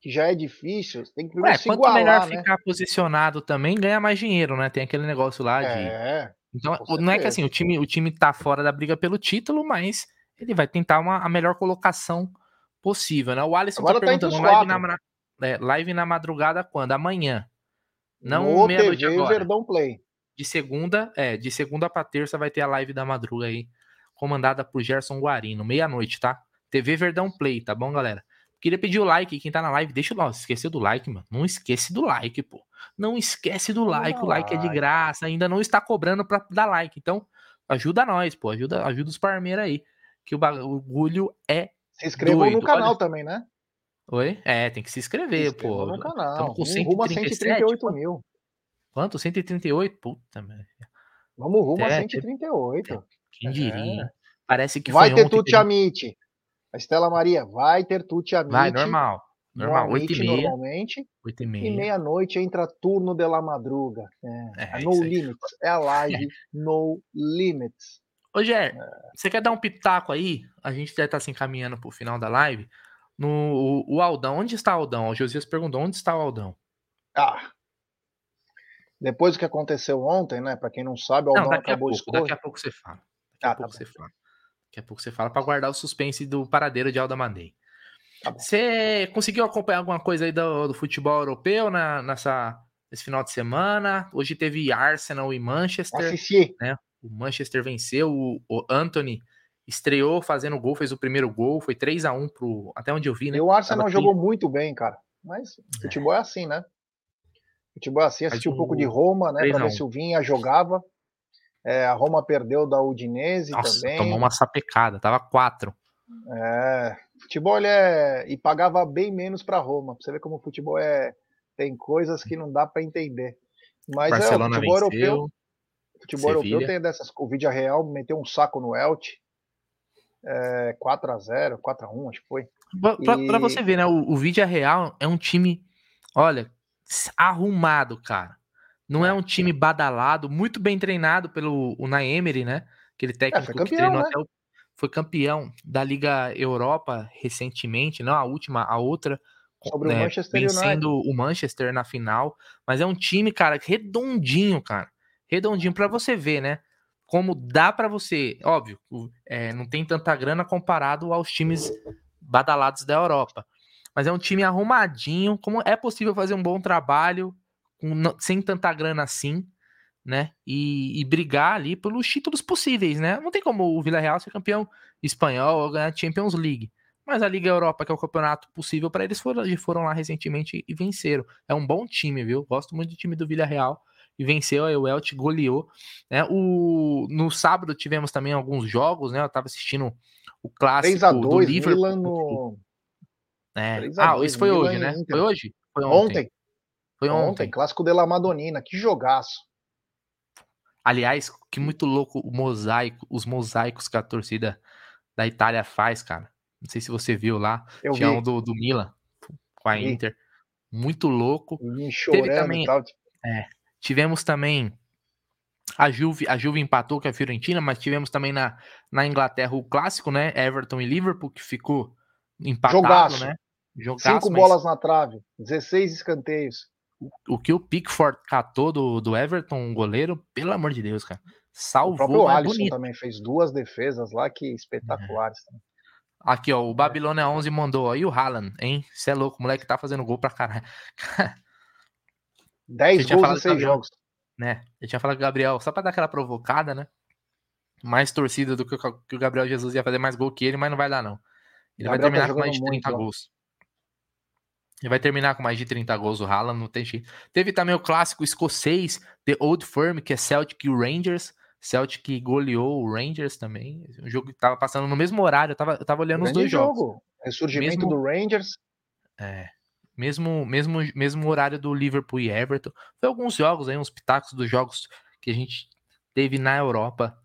que já é difícil, tem que primeiro Ué, se igualar, né? Quanto melhor ficar posicionado também, ganha mais dinheiro, né? Tem aquele negócio lá de... É, então, não é que assim, o time, o time tá fora da briga pelo título, mas ele vai tentar uma, a melhor colocação possível, né? O Alisson agora tá perguntando, live na, é, live na madrugada quando? Amanhã. Não meia-noite agora. Verdão Play. De segunda, é, de segunda pra terça vai ter a live da madruga aí, comandada por Gerson Guarino, meia-noite, tá? T V Verdão Play, tá bom, galera? Queria pedir o like, quem tá na live, deixa o like, esqueceu do like, mano, não esquece do like, pô, não esquece do like, o like é de graça, ainda não está cobrando pra dar like, então ajuda nós, pô, ajuda, ajuda os parmeiros aí, que o bagulho é se inscrevam doido. No canal olha... também, né? Oi? É, tem que se inscrever, se pô. No canal, estamos com cento e trinta e oito mil. Quanto? cento e trinta e oito? Puta merda. Vamos rumo até, a cento e trinta e oito. É, quem diria? É. Parece que vai foi ter Tuti Amite. A Estela Maria, vai ter Tuti Amite. Vai, normal. Normal, oito e meia. Normalmente. oito e meia. E meia-noite entra turno de la madruga. É, é, a No Limits. É a live é. No Limits. Ô, Gé, é. Você quer dar um pitaco aí? A gente deve estar se encaminhando pro final da live. No, o, o Aldão, onde está o Aldão? O Josias perguntou, onde está o Aldão? Ah... Depois do que aconteceu ontem, né? Pra quem não sabe, o Aldão não, acabou de escolher. Daqui a pouco você fala. Daqui ah, a pouco tá você bem. fala. Daqui a pouco você fala pra guardar o suspense do paradeiro de Alda Mandei. Tá você bom. Conseguiu acompanhar alguma coisa aí do, do futebol europeu na, nessa, nesse final de semana? Hoje teve Arsenal e Manchester. Assisti. Né? O Manchester venceu, o, o Antony estreou fazendo gol, fez o primeiro gol, foi três a um pro. Até onde eu vi, né? E o Arsenal jogou muito bem, cara. Mas futebol é, é assim, né? Futebol assim, assisti um pouco de Roma, né? Pra ver se o Vinha jogava. É, a Roma perdeu da Udinese. Nossa, também. Tomou uma sapecada, tava quatro. É, futebol é. E pagava bem menos pra Roma. Pra você ver como o futebol é. Tem coisas que não dá pra entender. Mas Barcelona é, o futebol venceu, europeu. O futebol Sevilha. Europeu tem dessas. O Villarreal meteu um saco no Elche. É, quatro a zero, quatro a um, acho que foi. Pra, e... pra você ver, né? O, o Villarreal é um time. Olha. Arrumado, cara. Não é um time badalado, muito bem treinado pelo Unai Emery, né? Aquele técnico é, foi campeão, que treinou né? até o... Foi campeão da Liga Europa recentemente, não a última, a outra. Sobre né, o Manchester vencendo United. O Manchester na final. Mas é um time, cara, redondinho, cara. Redondinho pra você ver, né? Como dá pra você... Óbvio, é, não tem tanta grana comparado aos times badalados da Europa. Mas é um time arrumadinho, como é possível fazer um bom trabalho com, sem tanta grana assim, né? E, e brigar ali pelos títulos possíveis, né? Não tem como o Villarreal ser campeão espanhol ou ganhar Champions League. Mas a Liga Europa, que é o campeonato possível para eles, foram, foram lá recentemente e venceram. É um bom time, viu? Gosto muito do time do Villarreal. E venceu, aí o Elche goleou. Né? O, no sábado tivemos também alguns jogos, né? Eu estava assistindo o clássico três a dois, do Liverpool. Milan no... É. Ah, esse foi hoje, né? Foi hoje? Foi ontem. Ontem. Foi ontem. ontem. Clássico de la Madonina, que jogaço. Aliás, que muito louco o mosaico, os mosaicos que a torcida da Itália faz, cara. Não sei se você viu lá. Eu tinha vi. um do, do Milan com a Inter. Vi. Muito louco. Hum, chorando também, e tal. É, tivemos também a Juve, a Juve empatou com a Fiorentina, mas tivemos também na, na Inglaterra o clássico, né? Everton e Liverpool, que ficou empatado, jogaço. Né? Jogaço, cinco mas... bolas na trave, dezesseis escanteios. O que o Pickford catou do, do Everton, um goleiro, pelo amor de Deus, cara. Salvou. O Alisson bonito. Também fez duas defesas lá que espetaculares. É. Aqui, ó, o Babilônia onze mandou, ó, e o Haaland, hein? Você é louco, o moleque tá fazendo gol pra caralho. dez gols em seis jogos. Né? Eu tinha falado com o Gabriel, só pra dar aquela provocada, né? mais torcida do que o, que o Gabriel Jesus ia fazer mais gol que ele, mas não vai dar, não. Ele vai terminar tá com mais de trinta muito, gols. Ele vai terminar com mais de trinta gols, o Haaland, não tem jeito. Teve também o clássico escocês, The Old Firm, que é Celtic e Rangers. Celtic goleou o Rangers também. O jogo que tava passando no mesmo horário, eu tava, eu tava olhando grande os dois jogo. jogos. Ressurgimento mesmo... do Rangers. É, mesmo, mesmo, mesmo horário do Liverpool e Everton. Foi alguns jogos aí, uns pitacos dos jogos que a gente teve na Europa.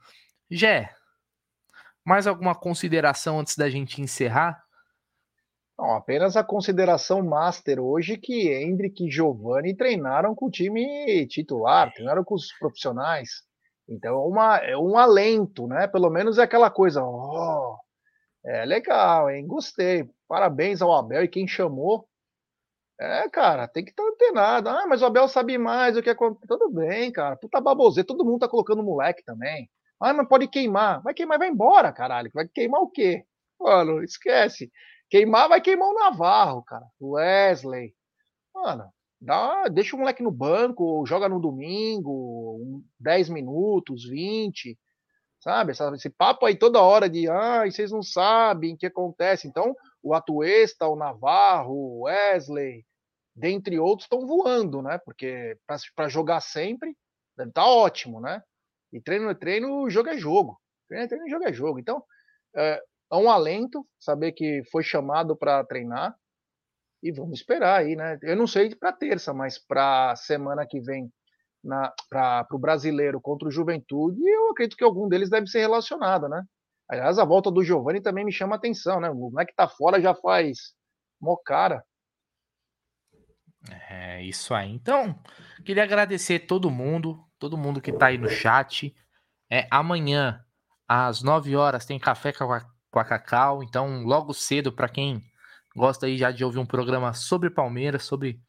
Jé, mais alguma consideração antes da gente encerrar? Não, apenas a consideração master hoje que Endrick e Giovanni treinaram com o time titular, treinaram com os profissionais. Então uma, é um alento, né? Pelo menos é aquela coisa, ó, oh, é legal, hein? Gostei. Parabéns ao Abel e quem chamou. É, cara, tem que estar antenado. Ah, mas o Abel sabe mais o que acontece. Tudo bem, cara. Puta baboseira. Todo mundo tá colocando moleque também. Ah, mas pode queimar. Vai queimar, vai embora, caralho. Vai queimar o quê? Mano, esquece. Queimar, vai queimar o Navarro, cara. O Wesley. Mano, dá, deixa o moleque no banco, ou joga no domingo, um, dez minutos, vinte. Sabe? Essa, esse papo aí toda hora de, ah, e vocês não sabem o que acontece. Então, o Atuesta, o Navarro, o Wesley... dentre outros, estão voando, né? Porque para jogar sempre, tá ótimo, né? E treino é treino, jogo é jogo. Treino é treino, jogo é jogo. Então, é, é um alento saber que foi chamado para treinar e vamos esperar aí, né? Eu não sei para terça, mas para semana que vem, para o brasileiro contra o Juventude, eu acredito que algum deles deve ser relacionado, né? Aliás, a volta do Giovanni também me chama a atenção, né? O moleque tá fora já faz mó cara. É isso aí. Então, queria agradecer todo mundo, todo mundo que tá aí no chat. É, amanhã, às nove horas, tem café com a, com a Cacau. Então, logo cedo, para quem gosta aí já de ouvir um programa sobre Palmeiras, sobre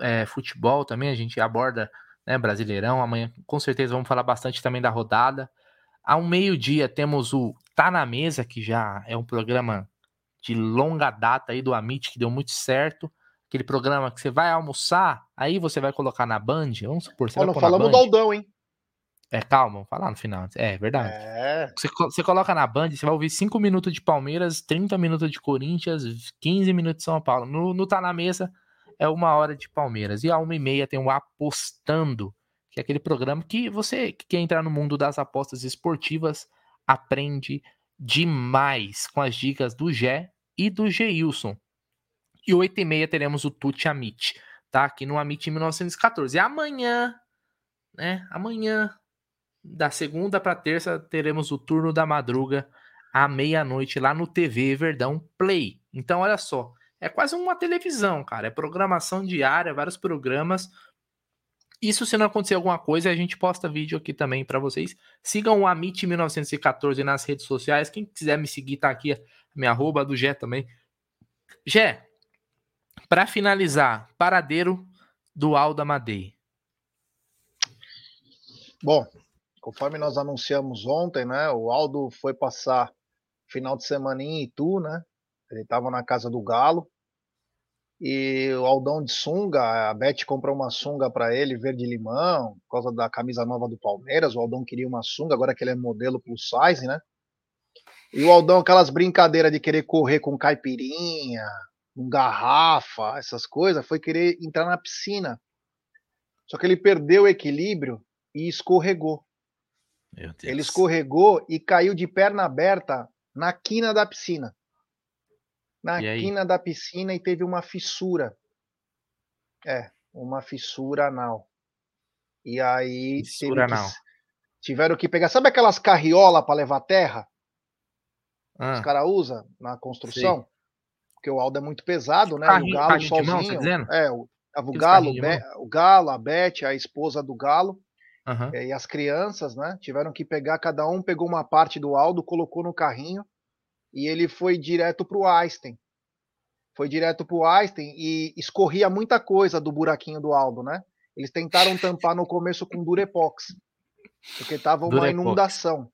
é, futebol também, a gente aborda, né, Brasileirão. Amanhã, com certeza, vamos falar bastante também da rodada. Ao meio-dia, temos o Tá na Mesa, que já é um programa de longa data aí do Amit, que deu muito certo. Aquele programa que você vai almoçar, aí você vai colocar na Band, vamos supor, você oh, vai colocar na Band. Não falamos do Aldão, hein? É, calma, vamos falar no final. É, verdade. É. Você, você coloca na Band, você vai ouvir cinco minutos de Palmeiras, trinta minutos de Corinthians, quinze minutos de São Paulo. No, no Tá na Mesa é uma hora de Palmeiras. E a uma e meia tem o Apostando, que é aquele programa que você que quer entrar no mundo das apostas esportivas aprende demais com as dicas do Gé e do Geilson. E oito e meia teremos o Tuti Amit, tá? Aqui no Amit em mil novecentos e catorze. E amanhã, né? Amanhã, da segunda para terça, teremos o turno da madruga à meia-noite lá no T V Verdão Play. Então, olha só, é quase uma televisão, cara. É programação diária, vários programas. Isso, se não acontecer alguma coisa, a gente posta vídeo aqui também para vocês. Sigam o Amit mil novecentos e catorze nas redes sociais. Quem quiser me seguir, tá aqui a minha arroba, a do Gé também. Gé, para finalizar, paradeiro do Alda Madei. Bom, conforme nós anunciamos ontem, né, o Aldo foi passar final de semana em Itu, né? Ele estava na casa do Galo. E o Aldão de sunga, a Beth comprou uma sunga para ele, verde limão, por causa da camisa nova do Palmeiras. O Aldão queria uma sunga, agora que ele é modelo plus size, né? E o Aldão, aquelas brincadeiras de querer correr com caipirinha, com garrafa, essas coisas, foi querer entrar na piscina. Só que ele perdeu o equilíbrio e escorregou. Meu Deus. Ele escorregou e caiu de perna aberta na quina da piscina. Na quina da piscina e teve uma fissura. É, uma fissura anal. E aí fissura anal. Tiveram que pegar... Sabe aquelas carriolas para levar terra? Ah. Os caras usam na construção? Sim. Porque o Aldo é muito pesado, né? Carrinho, o Galo sozinho. De mão, tá é, o, o, Galo, Be, o Galo, a Beth, a esposa do Galo, uhum. E as crianças, né? Tiveram que pegar, cada um pegou uma parte do Aldo, colocou no carrinho e ele foi direto para o Einstein. Foi direto para o Einstein e escorria muita coisa do buraquinho do Aldo, né? Eles tentaram tampar no começo com Durepox, porque estava uma Durepox. Inundação.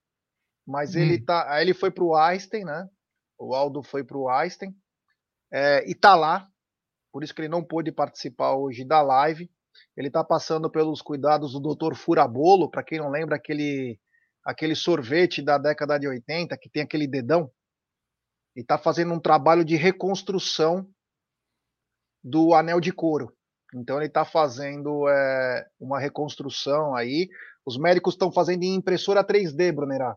Mas hum. ele tá. Aí ele foi para o Einstein, né? O Aldo foi para o Einstein. É, e tá lá, por isso que ele não pôde participar hoje da live. Ele tá passando pelos cuidados do doutor Furabolo, para quem não lembra, aquele aquele sorvete da década de oitenta, que tem aquele dedão, e está fazendo um trabalho de reconstrução do anel de couro. Então ele está fazendo é, uma reconstrução aí. Os médicos estão fazendo em impressora três D, Bruneira.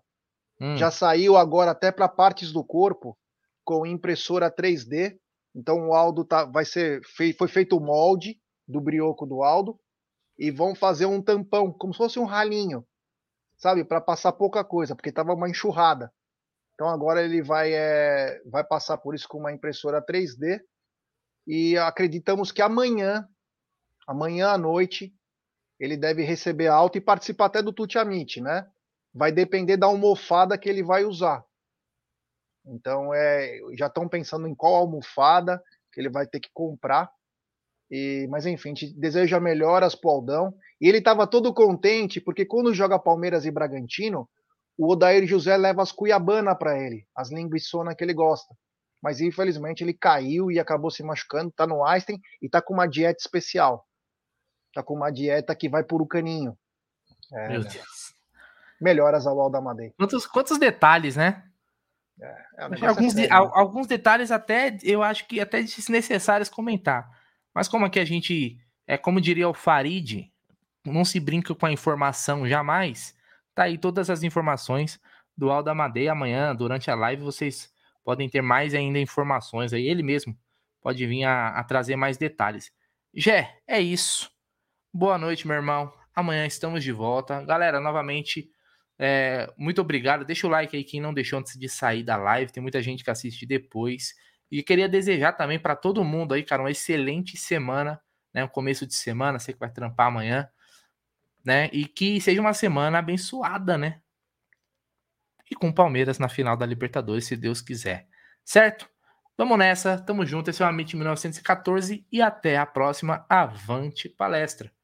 Hum. Já saiu agora até para partes do corpo com impressora três D. Então o Aldo tá, vai ser, foi feito o molde do brioco do Aldo e vão fazer um tampão, como se fosse um ralinho, sabe, para passar pouca coisa, porque estava uma enxurrada. Então agora ele vai, é, vai passar por isso com uma impressora três D e acreditamos que amanhã, amanhã à noite, ele deve receber alta e participar até do Tuti Amit, né? Vai depender da almofada que ele vai usar. Então é, já estão pensando em qual almofada que ele vai ter que comprar. E, mas enfim, a gente deseja melhoras pro Aldão. E ele estava todo contente, porque quando joga Palmeiras e Bragantino, o Odair José leva as cuiabanas para ele, as linguiçonas que ele gosta. Mas infelizmente ele caiu e acabou se machucando, está no Einstein e está com uma dieta especial. Está com uma dieta que vai por o caninho. É, Meu né? Deus. Melhoras ao Aldo Amadei. Quantos, quantos detalhes, né? É, é um alguns, de, alguns detalhes até, eu acho que até desnecessários comentar. Mas como aqui a gente, é como diria o Farid, não se brinca com a informação jamais, tá aí todas as informações do Aldo Amadei. Amanhã, durante a live, vocês podem ter mais ainda informações aí. Ele mesmo pode vir a, a trazer mais detalhes. Jé, é isso. Boa noite, meu irmão. Amanhã estamos de volta. Galera, novamente, é, muito obrigado. Deixa o like aí quem não deixou antes de sair da live. Tem muita gente que assiste depois. E queria desejar também para todo mundo aí, cara, uma excelente semana, né? Um começo de semana, sei que vai trampar amanhã, né? E que seja uma semana abençoada, né? E com o Palmeiras na final da Libertadores, se Deus quiser. Certo? Vamos nessa, tamo junto. Esse é o Amit mil novecentos e quatorze e até a próxima Avante Palestra.